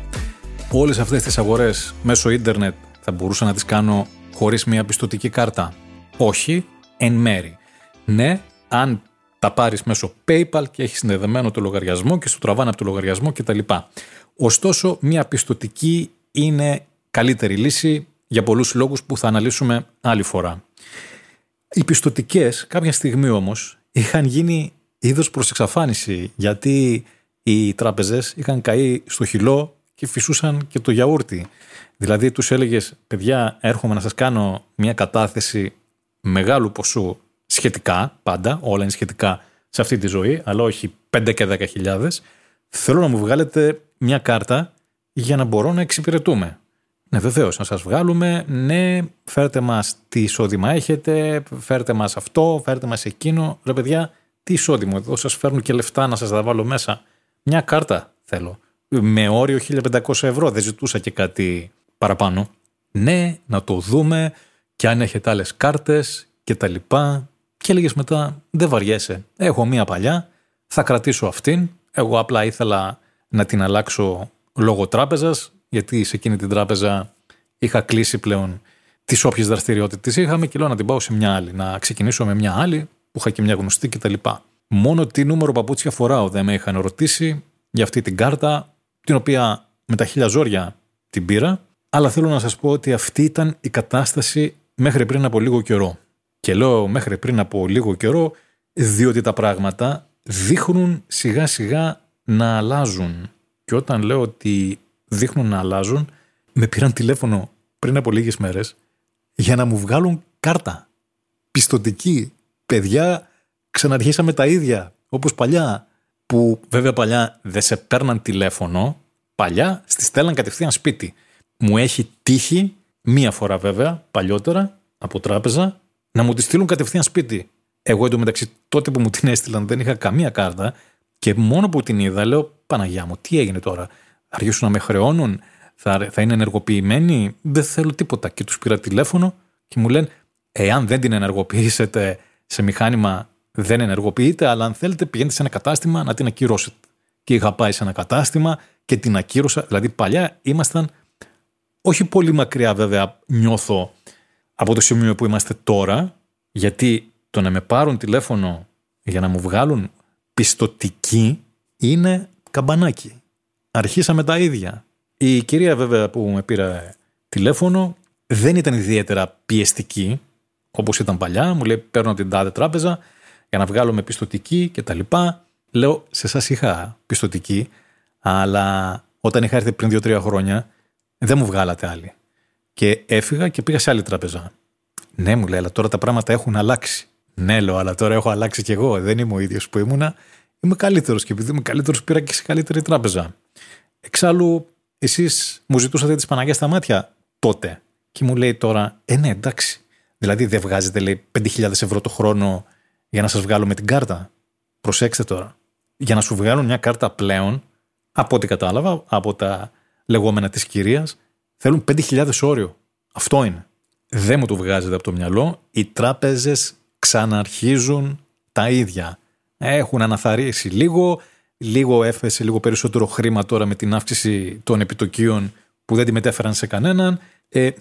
Όλες αυτές τις αγορές μέσω ίντερνετ θα μπορούσα να τις κάνω χωρίς μία πιστωτική κάρτα? Όχι, εν μέρη. Ναι, αν τα πάρεις μέσω PayPal και έχεις συνδεδεμένο το λογαριασμό και σου τραβάνε από το λογαριασμό κτλ. Ωστόσο, μια πιστωτική είναι καλύτερη λύση για πολλούς λόγους που θα αναλύσουμε άλλη φορά. Οι πιστωτικές κάποια στιγμή όμως είχαν γίνει είδος προς εξαφάνιση, γιατί οι τράπεζες είχαν καεί στο χυλό και φυσούσαν και το γιαούρτι. Δηλαδή τους έλεγες παιδιά, έρχομαι να σας κάνω μια κατάθεση μεγάλου ποσού. Σχετικά, πάντα, όλα είναι σχετικά σε αυτή τη ζωή, αλλά όχι 5 και 10.000. Θέλω να μου βγάλετε μια κάρτα για να μπορώ να εξυπηρετούμε. Ναι, βεβαίως, να σας βγάλουμε. Ναι, φέρτε μας τι εισόδημα έχετε, φέρτε μας αυτό, φέρτε μας εκείνο. Ρε παιδιά, τι εισόδημα, εδώ σας φέρνουν και λεφτά να σας τα βάλω μέσα. Μια κάρτα θέλω. Με όριο 1.500 ευρώ, δεν ζητούσα και κάτι παραπάνω. Ναι, να το δούμε και αν έχετε άλλες κάρτες κτλ. Και έλεγες μετά, δεν βαριέσαι, έχω μία παλιά, θα κρατήσω αυτήν, εγώ απλά ήθελα να την αλλάξω λόγω τράπεζας, γιατί σε εκείνη την τράπεζα είχα κλείσει πλέον τις όποιες δραστηριότητες είχαμε και λέω να την πάω σε μια άλλη, να ξεκινήσω με μια άλλη που είχα και μια γνωστή κτλ. Μόνο τι νούμερο παπούτσια φοράω δεν με είχαν ρωτήσει για αυτή την κάρτα, την οποία με τα χίλια ζόρια την πήρα, αλλά θέλω να σας πω ότι αυτή ήταν η κατάσταση μέχρι πριν από λίγο καιρό. Και λέω μέχρι πριν από λίγο καιρό, διότι τα πράγματα δείχνουν σιγά σιγά να αλλάζουν. Και όταν λέω ότι δείχνουν να αλλάζουν, με πήραν τηλέφωνο πριν από λίγες μέρες για να μου βγάλουν κάρτα. Πιστωτική. Παιδιά, ξαναρχίσαμε τα ίδια, όπως παλιά. Που βέβαια παλιά δεν σε παίρναν τηλέφωνο, παλιά στη στέλναν κατευθείαν σπίτι. Μου έχει τύχει μία φορά βέβαια, παλιότερα, από τράπεζα, να μου τη στείλουν κατευθείαν σπίτι. Εγώ εντωμεταξύ τότε που μου την έστειλαν δεν είχα καμία κάρτα και μόνο που την είδα λέω Παναγιά μου, τι έγινε τώρα, θα αρχίσουν να με χρεώνουν, θα είναι ενεργοποιημένοι, δεν θέλω τίποτα. Και τους πήρα τηλέφωνο και μου λένε Εάν δεν την ενεργοποιήσετε σε μηχάνημα, δεν ενεργοποιείται, αλλά αν θέλετε, πηγαίνετε σε ένα κατάστημα να την ακυρώσετε. Και είχα πάει σε ένα κατάστημα και την ακύρωσα. Δηλαδή, παλιά ήμασταν όχι πολύ μακριά, βέβαια, νιώθω από το σημείο που είμαστε τώρα, γιατί το να με πάρουν τηλέφωνο για να μου βγάλουν πιστωτική είναι καμπανάκι. Αρχίσαμε τα ίδια. Η κυρία, βέβαια, που με πήρε τηλέφωνο δεν ήταν ιδιαίτερα πιεστική όπως ήταν παλιά. Μου λέει: παίρνω από την τάδε τράπεζα για να βγάλω με πιστωτική κτλ. Λέω: σε εσάς είχα πιστωτική, αλλά όταν είχα έρθει πριν 2-3 χρόνια, δεν μου βγάλατε άλλη. Και έφυγα και πήγα σε άλλη τράπεζα. Ναι, μου λέει, αλλά τώρα τα πράγματα έχουν αλλάξει. Ναι, λέω, αλλά τώρα έχω αλλάξει κι εγώ. Δεν είμαι ο ίδιος που ήμουνα. Είμαι καλύτερος. Και επειδή είμαι καλύτερος, πήρα και σε καλύτερη τράπεζα. Εξάλλου, εσείς μου ζητούσατε τις Παναγιές στα μάτια τότε. Και μου λέει τώρα, ναι, εντάξει. Δηλαδή, δεν βγάζετε, λέει, 5.000 ευρώ το χρόνο για να σας βγάλω με την κάρτα. Προσέξτε τώρα. Για να σου βγάλουν μια κάρτα πλέον, από ό,τι κατάλαβα, από τα λεγόμενα της κυρίας, θέλουν 5.000 όριο. Αυτό είναι. Δεν μου το βγάζετε από το μυαλό. Οι τράπεζες ξαναρχίζουν τα ίδια. Έχουν αναθαρρύσει λίγο έφεσε λίγο περισσότερο χρήμα τώρα με την αύξηση των επιτοκίων που δεν τη μετέφεραν σε κανέναν.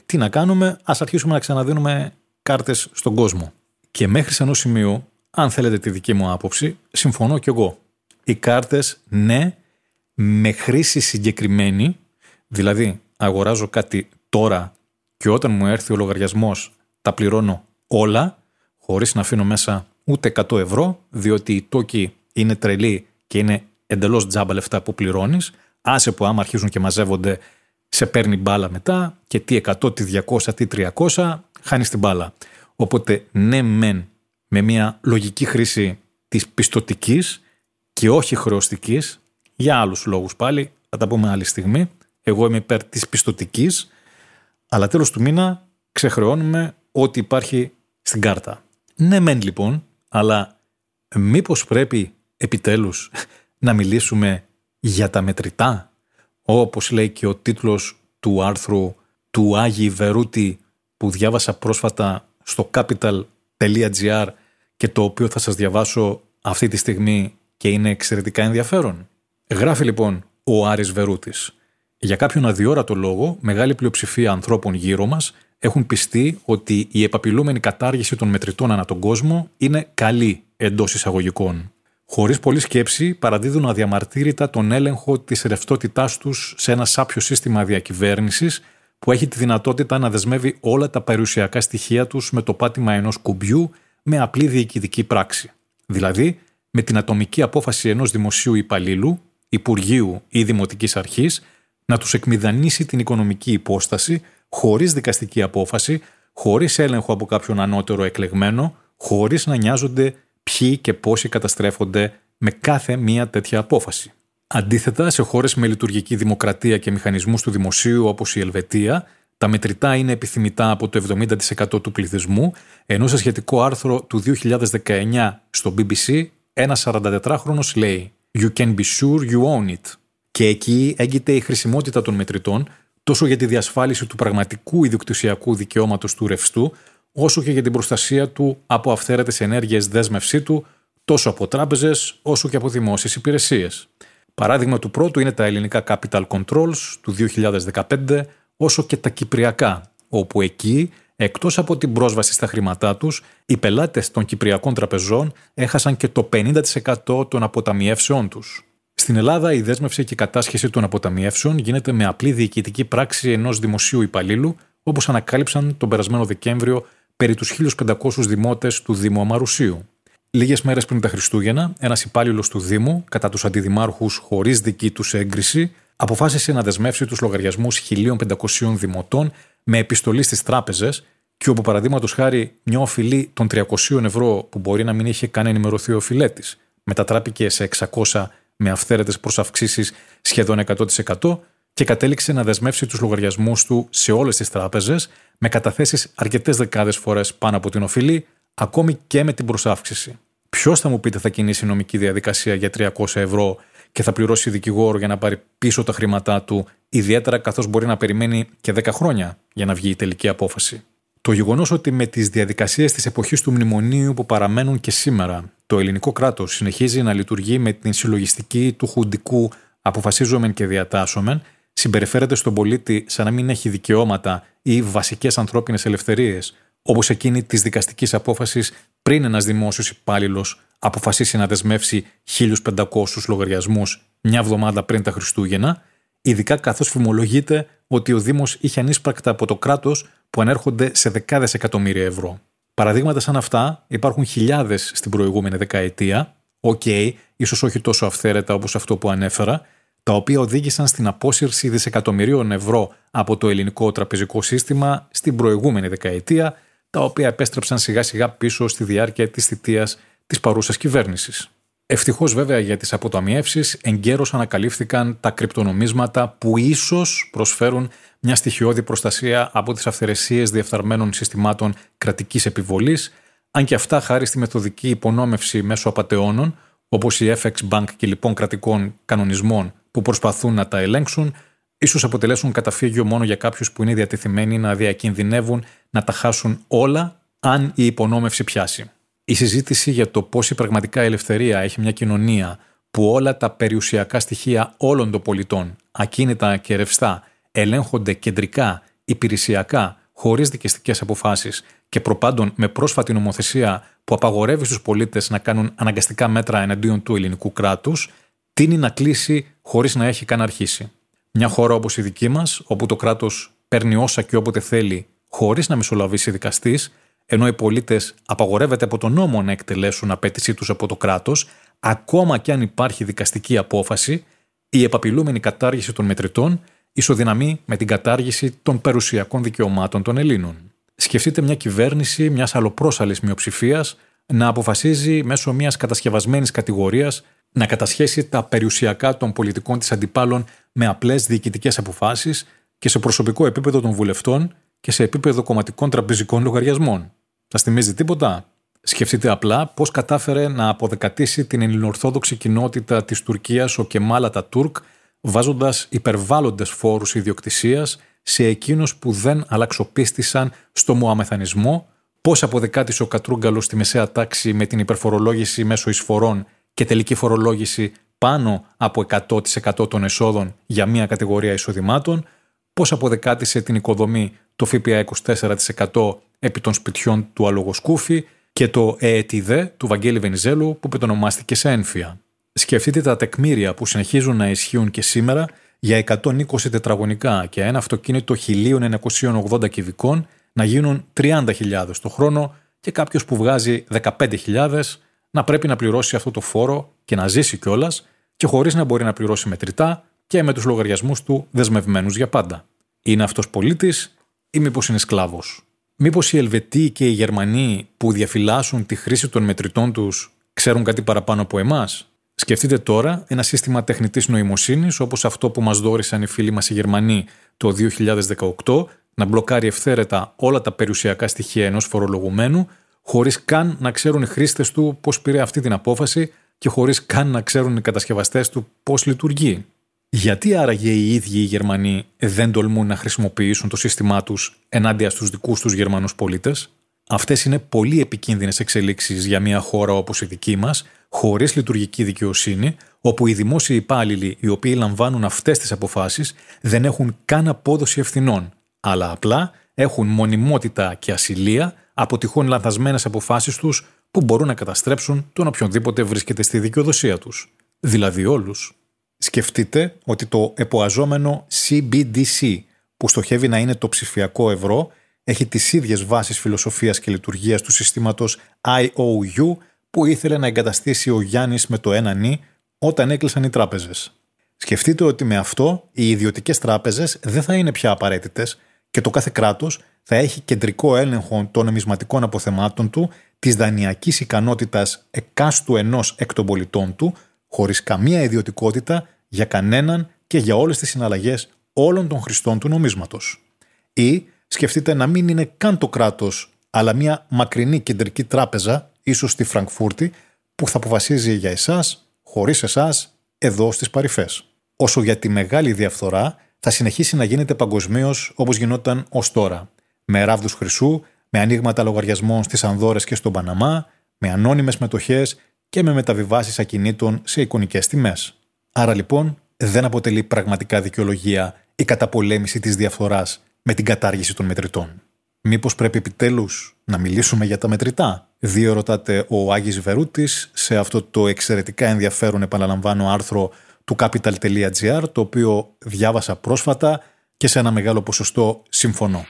Τι να κάνουμε, ας αρχίσουμε να ξαναδίνουμε κάρτες στον κόσμο. Και μέχρι σε ενός σημείου, αν θέλετε τη δική μου άποψη, συμφωνώ κι εγώ. Οι κάρτες, ναι, με χρήση συγκεκριμένη, δηλαδή αγοράζω κάτι τώρα και όταν μου έρθει ο λογαριασμός τα πληρώνω όλα, χωρίς να αφήνω μέσα ούτε 100 ευρώ, διότι οι τόκοι είναι τρελοί και είναι εντελώς τζάμπα λεφτά που πληρώνεις. Άσε που άμα αρχίζουν και μαζεύονται, σε παίρνει μπάλα μετά και τι 100, τι 200, τι 300, χάνεις την μπάλα. Οπότε ναι μεν με μια λογική χρήση της πιστωτικής και όχι χρεωστικής, για άλλους λόγους πάλι, θα τα πούμε άλλη στιγμή. Εγώ είμαι υπέρ της πιστωτικής, αλλά τέλος του μήνα ξεχρεώνουμε ό,τι υπάρχει στην κάρτα. Ναι μεν λοιπόν, αλλά μήπως πρέπει επιτέλους να μιλήσουμε για τα μετρητά, όπως λέει και ο τίτλος του άρθρου του Άγιου Βερούτη που διάβασα πρόσφατα στο capital.gr και το οποίο θα σας διαβάσω αυτή τη στιγμή και είναι εξαιρετικά ενδιαφέρον. Γράφει λοιπόν ο Άρης Βερούτης: για κάποιον αδιόρατο λόγο, μεγάλη πλειοψηφία ανθρώπων γύρω μας έχουν πιστεί ότι η επαπειλούμενη κατάργηση των μετρητών ανά τον κόσμο είναι καλή εντός εισαγωγικών. Χωρίς πολλή σκέψη, παραδίδουν αδιαμαρτύρητα τον έλεγχο της ρευστότητάς τους σε ένα σάπιο σύστημα διακυβέρνησης που έχει τη δυνατότητα να δεσμεύει όλα τα περιουσιακά στοιχεία τους με το πάτημα ενός κουμπιού με απλή διοικητική πράξη. Δηλαδή, με την ατομική απόφαση ενός δημοσίου υπαλλήλου, υπουργείου ή δημοτικής αρχής να τους εκμηδανίσει την οικονομική υπόσταση χωρίς δικαστική απόφαση, χωρίς έλεγχο από κάποιον ανώτερο εκλεγμένο, χωρίς να νοιάζονται ποιοι και πόσοι καταστρέφονται με κάθε μία τέτοια απόφαση. Αντίθετα, σε χώρες με λειτουργική δημοκρατία και μηχανισμούς του δημοσίου, όπως η Ελβετία, τα μετρητά είναι επιθυμητά από το 70% του πληθυσμού, ενώ σε σχετικό άρθρο του 2019 στο BBC, ένας 44χρονος λέει «You can be sure you own it». Και εκεί έγκυται η χρησιμότητα των μετρητών τόσο για τη διασφάλιση του πραγματικού ιδιοκτησιακού δικαιώματος του ρευστού, όσο και για την προστασία του από αυθαίρετες ενέργειες δέσμευσή του, τόσο από τράπεζες όσο και από δημόσιες υπηρεσίες. Παράδειγμα του πρώτου είναι τα ελληνικά Capital Controls του 2015, όσο και τα κυπριακά, όπου εκεί, εκτός από την πρόσβαση στα χρήματά τους, οι πελάτες των κυπριακών τραπεζών έχασαν και το 50% των αποταμιεύσεών τους. Στην Ελλάδα, η δέσμευση και η κατάσχεση των αποταμιεύσεων γίνεται με απλή διοικητική πράξη ενός δημοσίου υπαλλήλου, όπως ανακάλυψαν τον περασμένο Δεκέμβριο περί τους 1.500 δημότες του Δήμου Αμαρουσίου. Λίγες μέρες πριν τα Χριστούγεννα, ένας υπάλληλος του Δήμου, κατά τους αντιδημάρχους χωρίς δική τους έγκριση, αποφάσισε να δεσμεύσει τους λογαριασμούς 1.500 δημοτών με επιστολή στις τράπεζες, και όπου παραδείγματος χάρη μια οφειλή των 300 ευρώ που μπορεί να μην είχε καν ενημερωθεί ο οφειλέτης, μετατράπηκε σε 600 με αυθαίρετες προσαυξήσεις σχεδόν 100%. Και κατέληξε να δεσμεύσει τους λογαριασμούς του σε όλες τις τράπεζες με καταθέσεις αρκετές δεκάδες φορές πάνω από την οφειλή, ακόμη και με την προσάυξηση. Ποιος θα μου πείτε θα κινήσει νομική διαδικασία για 300 ευρώ και θα πληρώσει δικηγόρο για να πάρει πίσω τα χρήματά του, ιδιαίτερα καθώς μπορεί να περιμένει και 10 χρόνια για να βγει η τελική απόφαση. Το γεγονός ότι με τις διαδικασίες της εποχής του μνημονίου που παραμένουν και σήμερα, το ελληνικό κράτος συνεχίζει να λειτουργεί με την συλλογιστική του χουντικού αποφασίζομεν και διατάσσομεν, συμπεριφέρεται στον πολίτη σαν να μην έχει δικαιώματα ή βασικές ανθρώπινες ελευθερίες, όπως εκείνη της δικαστικής απόφασης πριν ένας δημόσιος υπάλληλος αποφασίσει να δεσμεύσει 1.500 λογαριασμούς μια εβδομάδα πριν τα Χριστούγεννα, ειδικά καθώς φημολογείται ότι ο Δήμος είχε ανείσπρακτα από το κράτος που ανέρχονται σε δεκάδες εκατομμύρια ευρώ. Παραδείγματα σαν αυτά υπάρχουν χιλιάδες στην προηγούμενη δεκαετία, ίσως όχι τόσο αυθαίρετα όπως αυτό που ανέφερα, τα οποία οδήγησαν στην απόσυρση δισεκατομμυρίων ευρώ από το ελληνικό τραπεζικό σύστημα στην προηγούμενη δεκαετία, τα οποία επέστρεψαν σιγά σιγά πίσω στη διάρκεια της θητείας της παρούσας κυβέρνησης. Ευτυχώς βέβαια για τις αποταμιεύσεις, εγκαίρως ανακαλύφθηκαν τα κρυπτονομίσματα που ίσως προσφέρουν μια στοιχειώδη προστασία από τις αυθαιρεσίες διεφθαρμένων συστημάτων κρατικής επιβολής, αν και αυτά χάρη στη μεθοδική υπονόμευση μέσω απατεώνων, όπως η FX Bank και λοιπόν κρατικών κανονισμών που προσπαθούν να τα ελέγξουν, ίσως αποτελέσουν καταφύγιο μόνο για κάποιους που είναι διατεθειμένοι να διακινδυνεύουν να τα χάσουν όλα, αν η υπονόμευση πιάσει. Η συζήτηση για το πόση πραγματικά ελευθερία έχει μια κοινωνία που όλα τα περιουσιακά στοιχεία όλων των πολιτών, ακίνητα και ρευστά, ελέγχονται κεντρικά, υπηρεσιακά, χωρίς δικαστικές αποφάσεις και προπάντων με πρόσφατη νομοθεσία που απαγορεύει στους πολίτες να κάνουν αναγκαστικά μέτρα εναντίον του ελληνικού κράτους, τείνει να κλείσει χωρίς να έχει καν αρχίσει. Μια χώρα όπως η δική μας, όπου το κράτος παίρνει όσα και όποτε θέλει, χωρίς να μεσολαβήσει δικαστής, ενώ οι πολίτες απαγορεύεται από τον νόμο να εκτελέσουν απέτησή τους από το κράτος, ακόμα και αν υπάρχει δικαστική απόφαση, η επαπειλούμενη κατάργηση των μετρητών ισοδυναμεί με την κατάργηση των περιουσιακών δικαιωμάτων των Ελλήνων. Σκεφτείτε μια κυβέρνηση μιας αλλοπρόσαλης μειοψηφίας να αποφασίζει μέσω μιας κατασκευασμένης κατηγορίας να κατασχέσει τα περιουσιακά των πολιτικών της αντιπάλων με απλές διοικητικές αποφάσεις και σε προσωπικό επίπεδο των βουλευτών και σε επίπεδο κομματικών τραπεζικών λογαριασμών. Σας θυμίζει τίποτα? Σκεφτείτε απλά πώς κατάφερε να αποδεκατήσει την ελληνοορθόδοξη κοινότητα της Τουρκίας ο Κεμάλ Ατατούρκ, βάζοντας υπερβάλλοντες φόρους ιδιοκτησίας σε εκείνους που δεν αλλαξοπίστησαν στο μοαμεθανισμό, πώς αποδεκάτησε ο Κατρούγκαλος στη μεσαία τάξη με την υπερφορολόγηση μέσω εισφορών και τελική φορολόγηση πάνω από 100% των εσόδων για μία κατηγορία εισοδημάτων, πώς αποδεκάτησε την οικοδομή, το ΦΠΑ 24% επί των σπιτιών του Αλογοσκούφη και το ΕΕΤΙΔΕ του Βαγγέλη Βενιζέλου που πετονομάστηκε σε ένφια. Σκεφτείτε τα τεκμήρια που συνεχίζουν να ισχύουν και σήμερα για 120 τετραγωνικά και ένα αυτοκίνητο 1.980 κυβικών να γίνουν 30.000 το χρόνο και κάποιος που βγάζει 15.000 να πρέπει να πληρώσει αυτό το φόρο και να ζήσει κιόλας και χωρίς να μπορεί να πληρώσει μετρητά και με τους λογαριασμούς του δεσμευμένους για πάντα. Είναι αυτός πολίτης ή μήπως είναι σκλάβος? Μήπως οι Ελβετοί και οι Γερμανοί που διαφυλάσσουν τη χρήση των μετρητών τους ξέρουν κάτι παραπάνω από εμάς? Σκεφτείτε τώρα ένα σύστημα τεχνητής νοημοσύνης όπως αυτό που μας δώρισαν οι φίλοι μας οι Γερμανοί το 2018 να μπλοκάρει ευθέρετα όλα τα περιουσιακά στοιχεία ενός φορολογουμένου χωρίς καν να ξέρουν οι χρήστες του πώς πήρε αυτή την απόφαση και χωρίς καν να ξέρουν οι κατασκευαστές του πώς λειτουργεί. Γιατί άραγε οι ίδιοι οι Γερμανοί δεν τολμούν να χρησιμοποιήσουν το σύστημά τους ενάντια στους δικούς τους Γερμανούς πολίτες? Αυτές είναι πολύ επικίνδυνες εξελίξεις για μια χώρα όπως η δική μας, χωρίς λειτουργική δικαιοσύνη, όπου οι δημόσιοι υπάλληλοι οι οποίοι λαμβάνουν αυτές τις αποφάσεις δεν έχουν καν απόδοση ευθυνών, αλλά απλά έχουν μονιμότητα και ασυλία από τυχόν λανθασμένες αποφάσεις τους που μπορούν να καταστρέψουν τον οποιονδήποτε βρίσκεται στη δικαιοδοσία τους. Δηλαδή όλους. Σκεφτείτε ότι το εποαζόμενο CBDC, που στοχεύει να είναι το ψηφιακό ευρώ, έχει τις ίδιες βάσεις φιλοσοφίας και λειτουργίας του συστήματος IOU που ήθελε να εγκαταστήσει ο Γιάννης με το ένα νι όταν έκλεισαν οι τράπεζες. Σκεφτείτε ότι με αυτό οι ιδιωτικές τράπεζες δεν θα είναι πια απαραίτητες και το κάθε κράτος θα έχει κεντρικό έλεγχο των νομισματικών αποθεμάτων του, της δανειακής ικανότητας εκάστου ενός εκ των πολιτών του, χωρίς καμία ιδιωτικότητα για κανέναν και για όλες τις συναλλαγές όλων των χρηστών του νομίσματος. Ή σκεφτείτε να μην είναι καν το κράτος, αλλά μια μακρινή κεντρική τράπεζα, ίσως στη Φραγκφούρτη, που θα αποφασίζει για εσάς, χωρίς εσάς, εδώ στις παρυφές. Όσο για τη μεγάλη διαφθορά, θα συνεχίσει να γίνεται παγκοσμίως όπως γινόταν ως τώρα, με ράβδους χρυσού, με ανοίγματα λογαριασμών στις Ανδόρες και στον Παναμά, με ανώνυμες μετοχές και με μεταβιβάσεις ακινήτων σε εικονικές τιμές. Άρα λοιπόν δεν αποτελεί πραγματικά δικαιολογία η καταπολέμηση της διαφθοράς με την κατάργηση των μετρητών. Μήπως πρέπει επιτέλους να μιλήσουμε για τα μετρητά? Ρωτάται ο Άγης Βερούτης σε αυτό το εξαιρετικά ενδιαφέρον, επαναλαμβάνω, άρθρο του capital.gr, το οποίο διάβασα πρόσφατα και σε ένα μεγάλο ποσοστό συμφωνώ.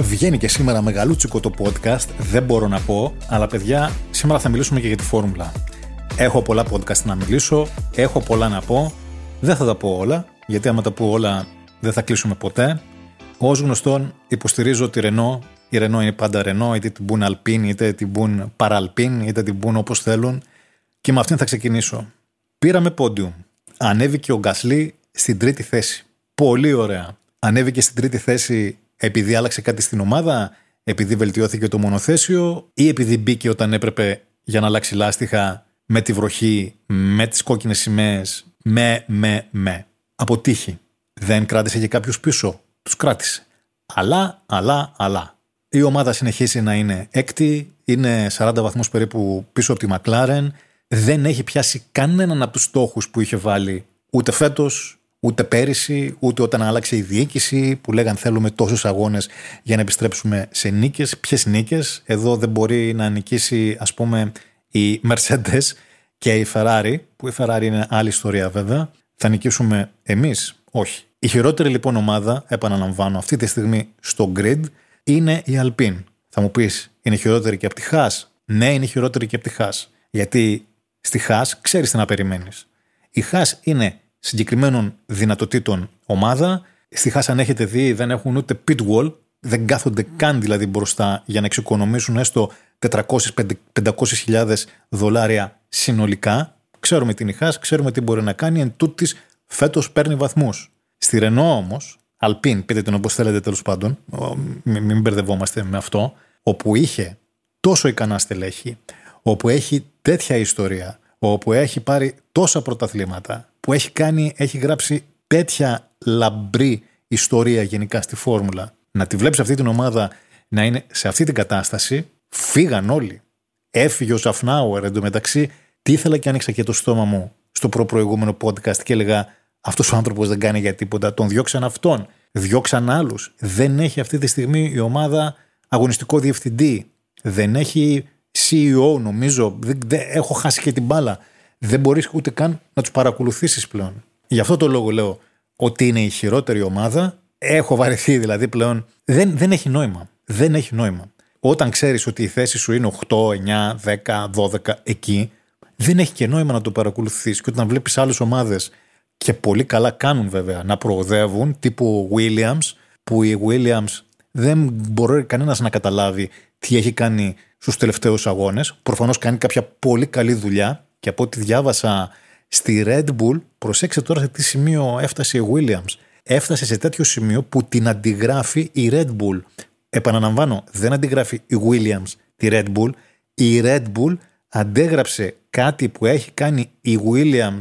Βγαίνει και σήμερα μεγαλούτσικο το podcast, δεν μπορώ να πω, αλλά παιδιά, σήμερα θα μιλήσουμε και για τη φόρμουλα. Έχω πολλά podcast να μιλήσω, έχω πολλά να πω, δεν θα τα πω όλα, γιατί άμα τα πω όλα δεν θα κλείσουμε ποτέ. Ως γνωστόν υποστηρίζω τη Renault, η Renault είναι πάντα Renault, είτε την μπουν Αλπίν, είτε την μπουν Παραλπίν, είτε την μπουν όπως θέλουν, και με αυτήν θα ξεκινήσω. Πήραμε πόντιουμ, ανέβηκε ο Γκασλί στην τρίτη θέση, πολύ ωραία. Ανέβηκε στην τρίτη θέση επειδή άλλαξε κάτι στην ομάδα, επειδή βελτιώθηκε το μονοθέσιο ή επειδή μπήκε όταν έπρεπε για να αλλάξει λάστιχα, με τη βροχή, με τις κόκκινες σημαίες, με. Αποτύχει. Δεν κράτησε και κάποιους πίσω. Τους κράτησε. Αλλά. Η ομάδα συνεχίζει να είναι έκτη, είναι 40 βαθμούς περίπου πίσω από τη Μακλάρεν, δεν έχει πιάσει κανέναν από τους στόχους που είχε βάλει ούτε φέτος, ούτε πέρυσι, ούτε όταν άλλαξε η διοίκηση που λέγαν θέλουμε τόσους αγώνες για να επιστρέψουμε σε νίκες. Ποιες νίκες? Εδώ δεν μπορεί να νικήσει, ας πούμε, οι Mercedes και η Ferrari, που η Ferrari είναι άλλη ιστορία βέβαια. Θα νικήσουμε εμείς? Όχι. Η χειρότερη λοιπόν ομάδα, επαναλαμβάνω, αυτή τη στιγμή στο grid είναι η Alpine. Θα μου πεις, είναι χειρότερη και από τη Haas? Ναι, είναι χειρότερη και από τη Haas. Γιατί στη Haas ξέρεις τι να περιμένεις. Η Haas είναι συγκεκριμένων δυνατοτήτων ομάδα. Στη Haas, αν έχετε δει, δεν έχουν ούτε pit wall, δεν κάθονται καν δηλαδή μπροστά για να εξοικονομήσουν έστω 400-500.000 δολάρια συνολικά. Ξέρουμε την Haas, ξέρουμε τι μπορεί να κάνει. Εν τούτης, φέτος παίρνει βαθμούς. Στη Renault όμως, Alpine, πείτε την όπως θέλετε τέλος πάντων, μην μπερδευόμαστε με αυτό, όπου είχε τόσο ικανά στελέχη, όπου έχει τέτοια ιστορία, όπου έχει πάρει τόσα πρωταθλήματα, που έχει γράψει τέτοια λαμπρή ιστορία γενικά στη φόρμουλα. Να τη βλέπεις αυτή την ομάδα να είναι σε αυτή την κατάσταση. Φύγαν όλοι. Έφυγε ο Σαφνάουερ. Εντωμεταξύ, τι ήθελα και άνοιξα και το στόμα μου στο προηγούμενο podcast και έλεγα: αυτός ο άνθρωπος δεν κάνει για τίποτα. Τον διώξαν αυτόν. Διώξαν άλλους. Δεν έχει αυτή τη στιγμή η ομάδα αγωνιστικό διευθυντή. Δεν έχει CEO, νομίζω. Έχω χάσει και την μπάλα. Δεν μπορείς ούτε καν να τους παρακολουθήσεις πλέον. Γι' αυτό το λόγο λέω ότι είναι η χειρότερη ομάδα. Έχω βαρεθεί δηλαδή πλέον. Δεν έχει νόημα. Δεν έχει νόημα. Όταν ξέρεις ότι η θέση σου είναι 8, 9, 10, 12 εκεί, δεν έχει και νόημα να το παρακολουθείς. Και όταν βλέπεις άλλες ομάδες, και πολύ καλά κάνουν βέβαια, να προοδεύουν, τύπου Williams, που η Williams δεν μπορεί κανένας να καταλάβει τι έχει κάνει στους τελευταίους αγώνες. Προφανώς κάνει κάποια πολύ καλή δουλειά και από ό,τι διάβασα στη Red Bull, προσέξτε τώρα σε τι σημείο έφτασε η Williams. Έφτασε σε τέτοιο σημείο που την αντιγράφει η Red Bull. Επαναλαμβάνω, δεν αντιγράφει η Williams τη Red Bull. Η Red Bull αντέγραψε κάτι που έχει κάνει η Williams,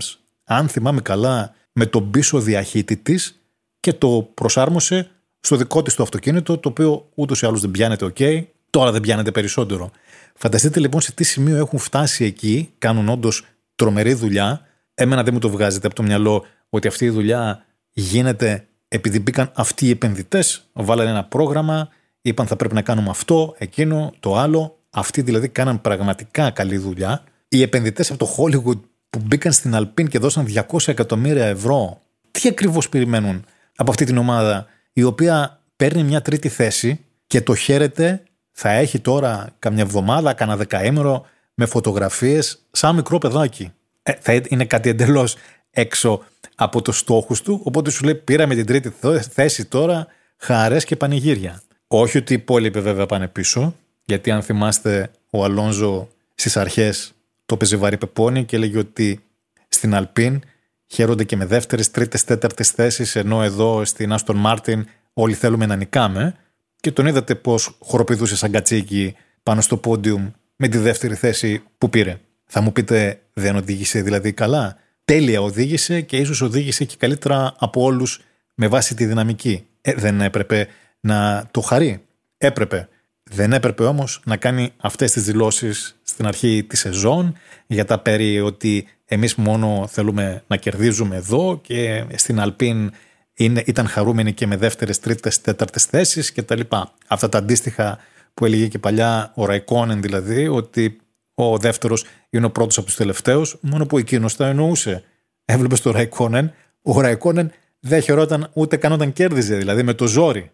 αν θυμάμαι καλά, με τον πίσω διαχύτη της και το προσάρμοσε στο δικό της το αυτοκίνητο, το οποίο ούτως ή άλλως δεν πιάνεται ok, τώρα δεν πιάνεται περισσότερο. Φανταστείτε λοιπόν σε τι σημείο έχουν φτάσει εκεί, κάνουν όντως τρομερή δουλειά. Εμένα δεν μου το βγάζετε από το μυαλό ότι αυτή η δουλειά γίνεται επειδή μπήκαν αυτοί οι επενδυτές, βάλανε ένα πρόγραμμα, είπαν θα πρέπει να κάνουμε αυτό, εκείνο, το άλλο. Αυτοί δηλαδή κάναν πραγματικά καλή δουλειά. Οι επενδυτές από το Hollywood που μπήκαν στην Alpine και δώσαν 200 εκατομμύρια ευρώ, τι ακριβώς περιμένουν από αυτή την ομάδα, η οποία παίρνει μια τρίτη θέση και το χαίρεται, θα έχει τώρα καμιά εβδομάδα, κανένα δεκαήμερο με φωτογραφίες, σαν μικρό παιδάκι. Θα είναι κάτι εντελώς έξω από τους στόχους του, οπότε σου λέει πήραμε την τρίτη θέση τώρα, χαρές και πανηγύρια. Όχι ότι οι υπόλοιποι βέβαια πάνε πίσω, γιατί αν θυμάστε ο Αλόνζο στις αρχές το πεζιβάρι πεπώνει και έλεγε ότι στην Αλπίν χαίρονται και με δεύτερες, τρίτες, τέταρτες θέσεις, ενώ εδώ στην Άστον Μάρτιν όλοι θέλουμε να νικάμε, και τον είδατε πως χοροπηδούσε σαν κατσίκι πάνω στο πόντιουμ με τη δεύτερη θέση που πήρε. Θα μου πείτε, δεν οδήγησε δηλαδή καλά? Τέλεια οδήγησε και ίσως οδήγησε και καλύτερα από όλους με βάση τη δυναμική. Δεν έπρεπε να το χαρεί? Έπρεπε. Δεν έπρεπε όμως να κάνει αυτές τις δηλώσεις στην αρχή της σεζόν για τα περί ότι εμείς μόνο θέλουμε να κερδίζουμε εδώ και στην Αλπίν ήταν χαρούμενοι και με δεύτερες, τρίτες, τέταρτες θέσεις κτλ. Αυτά τα αντίστοιχα που έλεγε και παλιά ο Ραϊκόνεν, δηλαδή ότι ο δεύτερος είναι ο πρώτος από τους τελευταίους, μόνο που εκείνος τα εννοούσε. Έβλεπε στο Ραϊκόνεν, ο Ραϊκόνεν δεν χαιρόταν ούτε καν όταν κέρδιζε, δηλαδή με το ζόρι.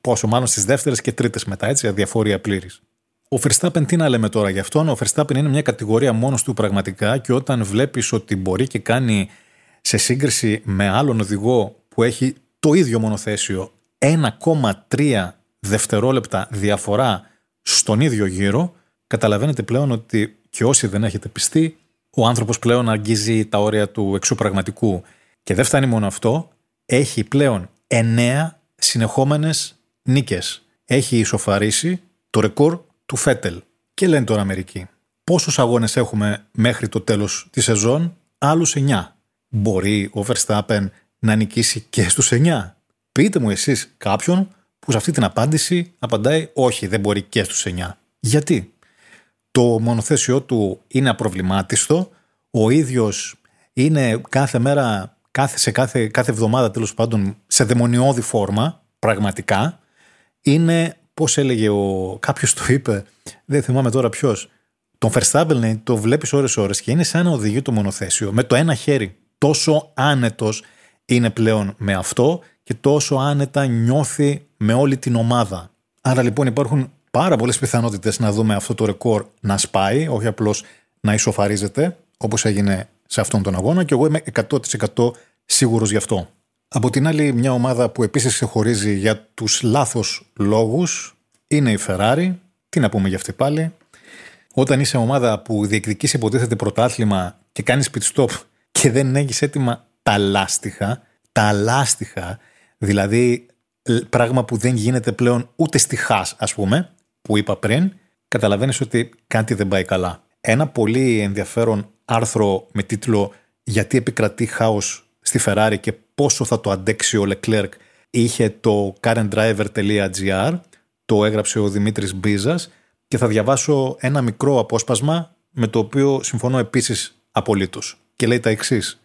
Πόσο μάλλον στις δεύτερες και τρίτες μετά, έτσι, αδιαφορία πλήρης. Ο Φερστάπεν, τι να λέμε τώρα γι' αυτόν? Ο Φερστάπεν είναι μια κατηγορία μόνος του πραγματικά, και όταν βλέπεις ότι μπορεί και κάνει σε σύγκριση με άλλον οδηγό που έχει το ίδιο μονοθέσιο 1,3 δευτερόλεπτα διαφορά στον ίδιο γύρο, καταλαβαίνετε πλέον ότι, και όσοι δεν έχετε πιστεί, ο άνθρωπος πλέον αγγίζει τα όρια του εξωπραγματικού. Και δεν φτάνει μόνο αυτό, έχει πλέον 9 συνεχόμενες νίκες. Έχει ισοφαρίσει το ρεκόρ του Φέτελ. Και λένε τώρα μερικοί, πόσους αγώνες έχουμε μέχρι το τέλος της σεζόν? Άλλους 9. Μπορεί ο Verstappen να νικήσει και στους 9? Πείτε μου εσείς κάποιον που σε αυτή την απάντηση απαντάει όχι, δεν μπορεί και στους 9. Γιατί? Το μονοθέσιό του είναι απροβλημάτιστο, ο ίδιος είναι κάθε μέρα, κάθε εβδομάδα τέλος πάντων, σε δαιμονιώδη φόρμα, πραγματικά. Είναι, πώς έλεγε κάποιος το είπε, δεν θυμάμαι τώρα ποιος, τον Verstappen το βλέπεις ώρες και είναι σαν να οδηγεί το μονοθέσιο με το ένα χέρι. Τόσο άνετος είναι πλέον με αυτό και τόσο άνετα νιώθει με όλη την ομάδα. Άρα λοιπόν υπάρχουν πάρα πολλές πιθανότητες να δούμε αυτό το ρεκόρ να σπάει, όχι απλώς να ισοφαρίζεται, όπως έγινε σε αυτόν τον αγώνα, και εγώ είμαι 100% σίγουρος γι' αυτό. Από την άλλη, μια ομάδα που επίσης ξεχωρίζει για τους λάθος λόγους είναι η Φεράρι. Τι να πούμε γι' αυτή πάλι? Όταν είσαι ομάδα που διεκδικείς υποτίθεται πρωτάθλημα και κάνεις pit stop και δεν έχεις έτοιμα τα λάστιχα, δηλαδή πράγμα που δεν γίνεται πλέον ούτε στη Haas, ας πούμε, που είπα πριν, καταλαβαίνεις ότι κάτι δεν πάει καλά. Ένα πολύ ενδιαφέρον άρθρο με τίτλο «Γιατί επικρατεί χάος στη Ferrari και πόσο θα το αντέξει ο Leclerc» είχε το currentdriver.gr, το έγραψε ο Δημήτρης Μπίζας, και θα διαβάσω ένα μικρό απόσπασμα με το οποίο συμφωνώ επίσης απολύτως. Και λέει τα εξής.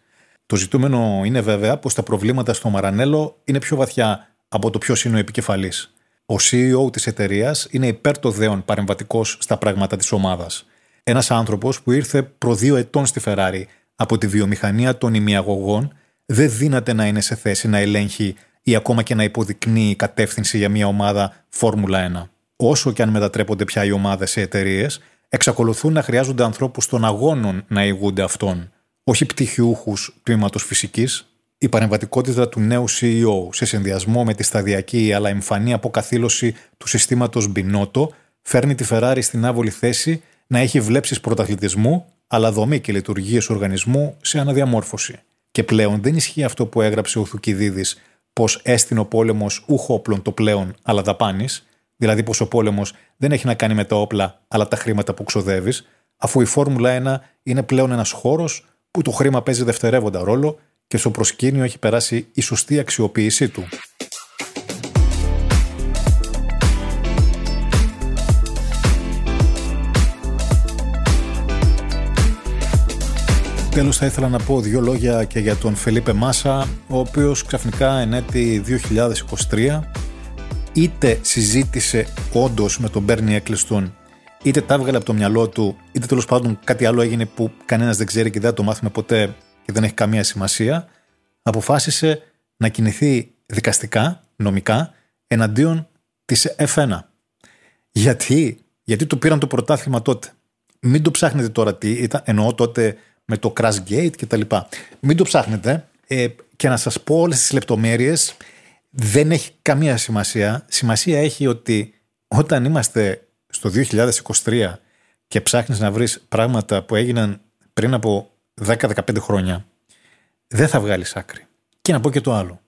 Το ζητούμενο είναι βέβαια πως τα προβλήματα στο Μαρανέλο είναι πιο βαθιά από το ποιος είναι ο επικεφαλής. Ο CEO της εταιρείας είναι υπέρ το δέον παρεμβατικός στα πράγματα της ομάδας. Ένας άνθρωπος που ήρθε προ 2 ετών στη Ferrari από τη βιομηχανία των ημιαγωγών δεν δύναται να είναι σε θέση να ελέγχει ή ακόμα και να υποδεικνύει κατεύθυνση για μια ομάδα Φόρμουλα 1. Όσο και αν μετατρέπονται πια οι ομάδες σε εταιρείες, εξακολουθούν να χρειάζονται ανθρώπους των αγώνων να ηγούνται αυτών, όχι πτυχιούχους τμήματος φυσικής. Η παρεμβατικότητα του νέου CEO σε συνδυασμό με τη σταδιακή αλλά εμφανή αποκαθήλωση του συστήματος Μπινότο φέρνει τη Ferrari στην άβολη θέση να έχει βλέψεις πρωταθλητισμού, αλλά δομή και λειτουργίες οργανισμού σε αναδιαμόρφωση. Και πλέον δεν ισχύει αυτό που έγραψε ο Θουκυδίδης, πως έστεινε ο πόλεμος ούχο όπλων το πλέον, αλλά δαπάνης, δηλαδή πως ο πόλεμος δεν έχει να κάνει με τα όπλα, αλλά τα χρήματα που ξοδεύεις, αφού η Φόρμουλα 1 είναι πλέον ένας χώρος που το χρήμα παίζει δευτερεύοντα ρόλο και στο προσκήνιο έχει περάσει η σωστή αξιοποίησή του. Τέλος, θα ήθελα να πω 2 λόγια και για τον Φελίπε Μάσα, ο οποίος ξαφνικά εν έτη 2023 είτε συζήτησε όντως με τον Bernie Ecclestone, είτε τα έβγαλε από το μυαλό του, είτε τέλος πάντων κάτι άλλο έγινε που κανένας δεν ξέρει και δεν το μάθουμε ποτέ και δεν έχει καμία σημασία, αποφάσισε να κινηθεί δικαστικά, νομικά, εναντίον της F1. Γιατί του πήραν το πρωτάθλημα τότε. Μην το ψάχνετε τώρα τι ήταν, εννοώ τότε με το crash gate κτλ. Μην το ψάχνετε, και να σας πω όλες τις λεπτομέρειες δεν έχει καμία σημασία. Σημασία έχει ότι όταν είμαστε στο 2023 και ψάχνεις να βρεις πράγματα που έγιναν πριν από 10-15 χρόνια, δεν θα βγάλεις άκρη. Και να πω και το άλλο.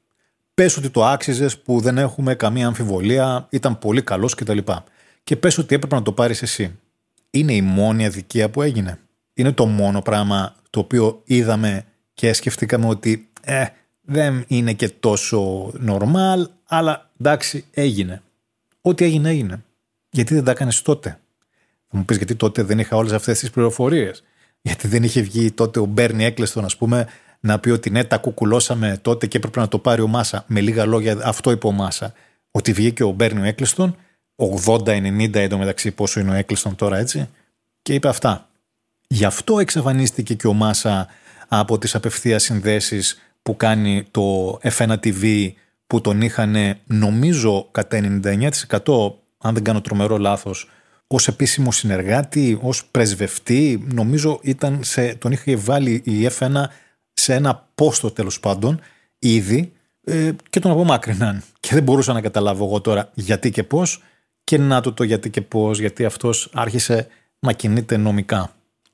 Πες ότι το άξιζες, που δεν έχουμε καμία αμφιβολία, ήταν πολύ καλός κτλ. Και πες ότι έπρεπε να το πάρεις εσύ. Είναι η μόνη αδικία που έγινε? είναι το μόνο πράγμα το οποίο είδαμε και σκεφτήκαμε ότι δεν είναι και τόσο normal, αλλά εντάξει, έγινε. Ό,τι έγινε, έγινε. Γιατί δεν τα έκανες τότε? Θα μου πεις, γιατί τότε δεν είχα όλες αυτές τις πληροφορίες? Γιατί δεν είχε βγει τότε ο Bernie Ecclestone, ας πούμε, να πει ότι ναι, τα κουκουλώσαμε τότε και έπρεπε να το πάρει ο Μάσα? Με λίγα λόγια, αυτό είπε ο Μάσα. Ότι βγήκε ο Bernie Ecclestone, 80-90 εντωμεταξύ, πόσο είναι ο Ecclestone τώρα, έτσι, και είπε αυτά. Γι' αυτό εξαφανίστηκε και ο Μάσα από τις απευθείας συνδέσεις που κάνει το F1 TV, που τον είχαν, νομίζω, κατά 99%, αν δεν κάνω τρομερό λάθος, ως επίσημο συνεργάτη, ως πρεσβευτή. Νομίζω τον είχε βάλει η F1 σε ένα πόστο, τέλος πάντων, ήδη, και τον απομάκρυναν. Και δεν μπορούσα να καταλάβω εγώ τώρα γιατί και πώς, και να το γιατί και πώς, γιατί αυτός άρχισε να κινείται νομικά.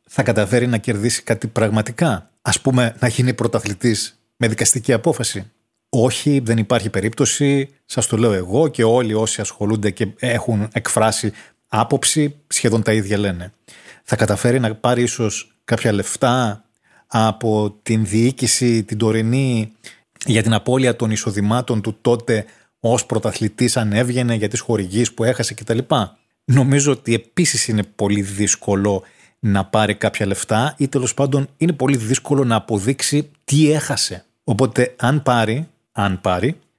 Θα καταφέρει να κερδίσει κάτι πραγματικά? Ας πούμε, να γίνει πρωταθλητής με δικαστική απόφαση? Όχι, δεν υπάρχει περίπτωση. Σας το λέω εγώ και όλοι όσοι ασχολούνται και έχουν εκφράσει άποψη, σχεδόν τα ίδια λένε. Θα καταφέρει να πάρει ίσως κάποια λεφτά από την διοίκηση την τωρινή για την απώλεια των εισοδημάτων του τότε ως πρωταθλητής, αν έβγαινε, για τις χορηγίες που έχασε κτλ. Νομίζω ότι επίσης είναι πολύ δύσκολο να πάρει κάποια λεφτά, ή τέλος πάντων είναι πολύ δύσκολο να αποδείξει τι έχασε. Οπότε αν πάρει,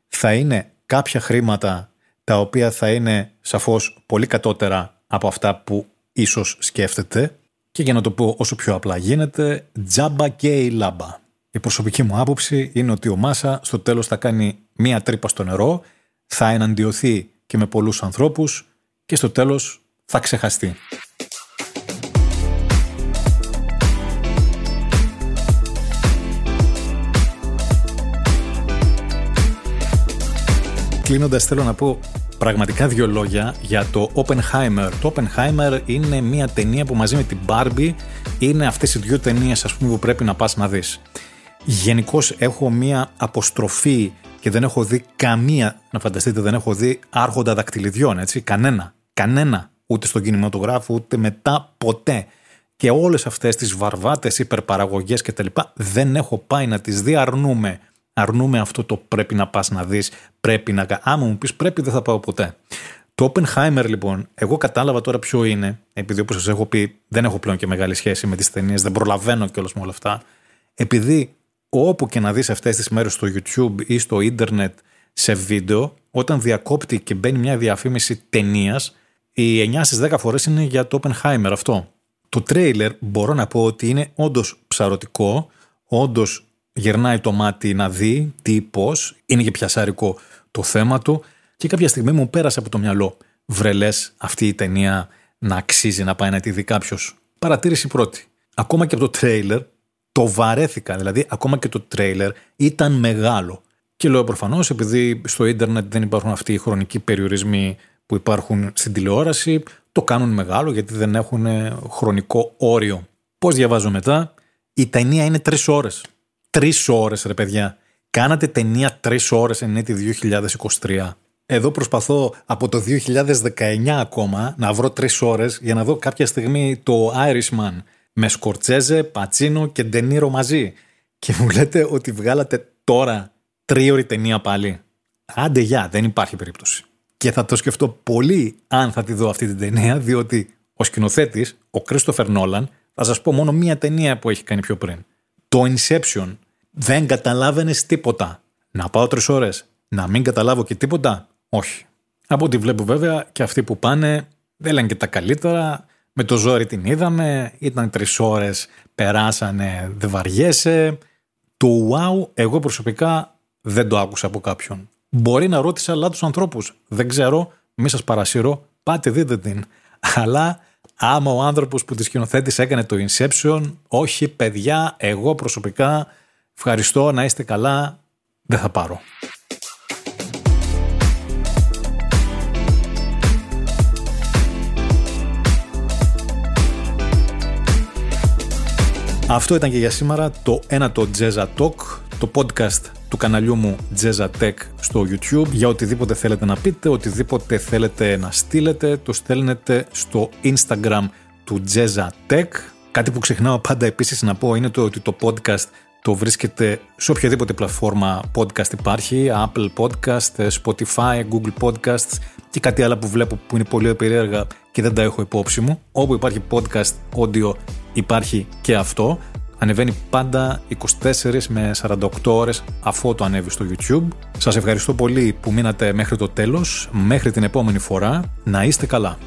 θα είναι κάποια χρήματα τα οποία θα είναι σαφώς πολύ κατώτερα από αυτά που ίσως σκέφτεται, και για να το πω όσο πιο απλά γίνεται, τζάμπα και η λάμπα. Η προσωπική μου άποψη είναι ότι ο Μάσα στο τέλος θα κάνει μία τρύπα στο νερό, θα εναντιωθεί και με πολλούς ανθρώπους και στο τέλος θα ξεχαστεί. Κλείνοντας, θέλω να πω πραγματικά δύο λόγια για το Oppenheimer. Το Oppenheimer είναι μια ταινία που μαζί με την Barbie είναι αυτές οι δύο ταινίες, ας πούμε, που πρέπει να πας να δεις. Γενικώς έχω μια αποστροφή και δεν έχω δει καμία, να φανταστείτε, δεν έχω δει άρχοντα δακτυλιδιών, έτσι, κανένα, ούτε στον κινηματογράφο, ούτε μετά ποτέ. Και όλες αυτές τις βαρβάτες υπερπαραγωγές κτλ. Δεν έχω πάει να τις δει, αρνούμε αυτό το πρέπει να πας να δεις, πρέπει να... Άμα μου πεις πρέπει, δεν θα πάω ποτέ. Το Oppenheimer, λοιπόν, εγώ κατάλαβα τώρα ποιο είναι, επειδή, όπως σας έχω πει, δεν έχω πλέον και μεγάλη σχέση με τις ταινίες, δεν προλαβαίνω κιόλας με όλα αυτά, επειδή όπου και να δεις αυτές τις μέρες στο YouTube ή στο ίντερνετ σε βίντεο, όταν διακόπτει και μπαίνει μια διαφήμιση ταινίας, οι 9 στις 10 φορές είναι για το Oppenheimer αυτό. Το τρέιλερ μπορώ να πω ότι είναι όντως ψαρωτικό, όντως γερνάει το μάτι να δει τι, πώς, είναι και πιασάρικο το θέμα του, και κάποια στιγμή μου πέρασε από το μυαλό, βρελές, αυτή η ταινία να αξίζει να πάει να τη δει κάποιος? Παρατήρηση πρώτη, ακόμα και από το τρέιλερ το βαρέθηκα, δηλαδή ακόμα και το τρέιλερ ήταν μεγάλο, και λέω προφανώς επειδή στο ίντερνετ δεν υπάρχουν αυτοί οι χρονικοί περιορισμοί που υπάρχουν στην τηλεόραση, το κάνουν μεγάλο γιατί δεν έχουν χρονικό όριο. Πώς διαβάζω μετά, η ταινία είναι 3 ώρες. 3 ώρες, ρε παιδιά. Κάνατε ταινία 3 ώρες εν έτη 2023. Εδώ προσπαθώ από το 2019 ακόμα να βρω 3 ώρες για να δω κάποια στιγμή το Irishman με Σκορτσέζε, Πατσίνο και Ντενίρο μαζί. Και μου λέτε ότι βγάλατε τώρα 3 ώρη ταινία πάλι. Άντε γεια, δεν υπάρχει περίπτωση. Και θα το σκεφτώ πολύ αν θα τη δω αυτή την ταινία, διότι ο σκηνοθέτης, ο Κρίστοφερ Νόλαν, θα σας πω μόνο μία ταινία που έχει κάνει πιο πριν. Το Inception, δεν καταλάβαινες τίποτα. Να πάω 3 ώρες, να μην καταλάβω και τίποτα? Όχι. Από ό,τι βλέπω, βέβαια, και αυτοί που πάνε δεν λένε και τα καλύτερα. Με το ζόρι την είδαμε, ήταν 3 ώρες, περάσανε, δεν βαριέσαι. Το wow, εγώ προσωπικά δεν το άκουσα από κάποιον. Μπορεί να ρώτησα λάθος ανθρώπους, δεν ξέρω, μη σας παρασύρω, πάτε δείτε την. Αλλά... άμα ο άνθρωπος που τη σκηνοθέτησε έκανε το Inception, όχι παιδιά, εγώ προσωπικά ευχαριστώ, να είστε καλά, δεν θα πάρω. Αυτό ήταν και για σήμερα το ένατο Τζέσα Talk, το podcast του καναλιού μου Τζέσα Tech στο YouTube. Για οτιδήποτε θέλετε να πείτε, οτιδήποτε θέλετε να στείλετε, το στέλνετε στο Instagram του Τζέσα Tech. Κάτι που ξεχνάω πάντα επίσης να πω είναι το ότι το podcast το βρίσκεται σε οποιαδήποτε πλατφόρμα podcast υπάρχει, Apple Podcast, Spotify, Google Podcasts και κάτι άλλο που βλέπω που είναι πολύ περίεργα και δεν τα έχω υπόψη μου. Όπου υπάρχει podcast audio υπάρχει και αυτό. Ανεβαίνει πάντα 24 με 48 ώρες αφού το ανέβει στο YouTube. Σας ευχαριστώ πολύ που μείνατε μέχρι το τέλος. Μέχρι την επόμενη φορά, να είστε καλά.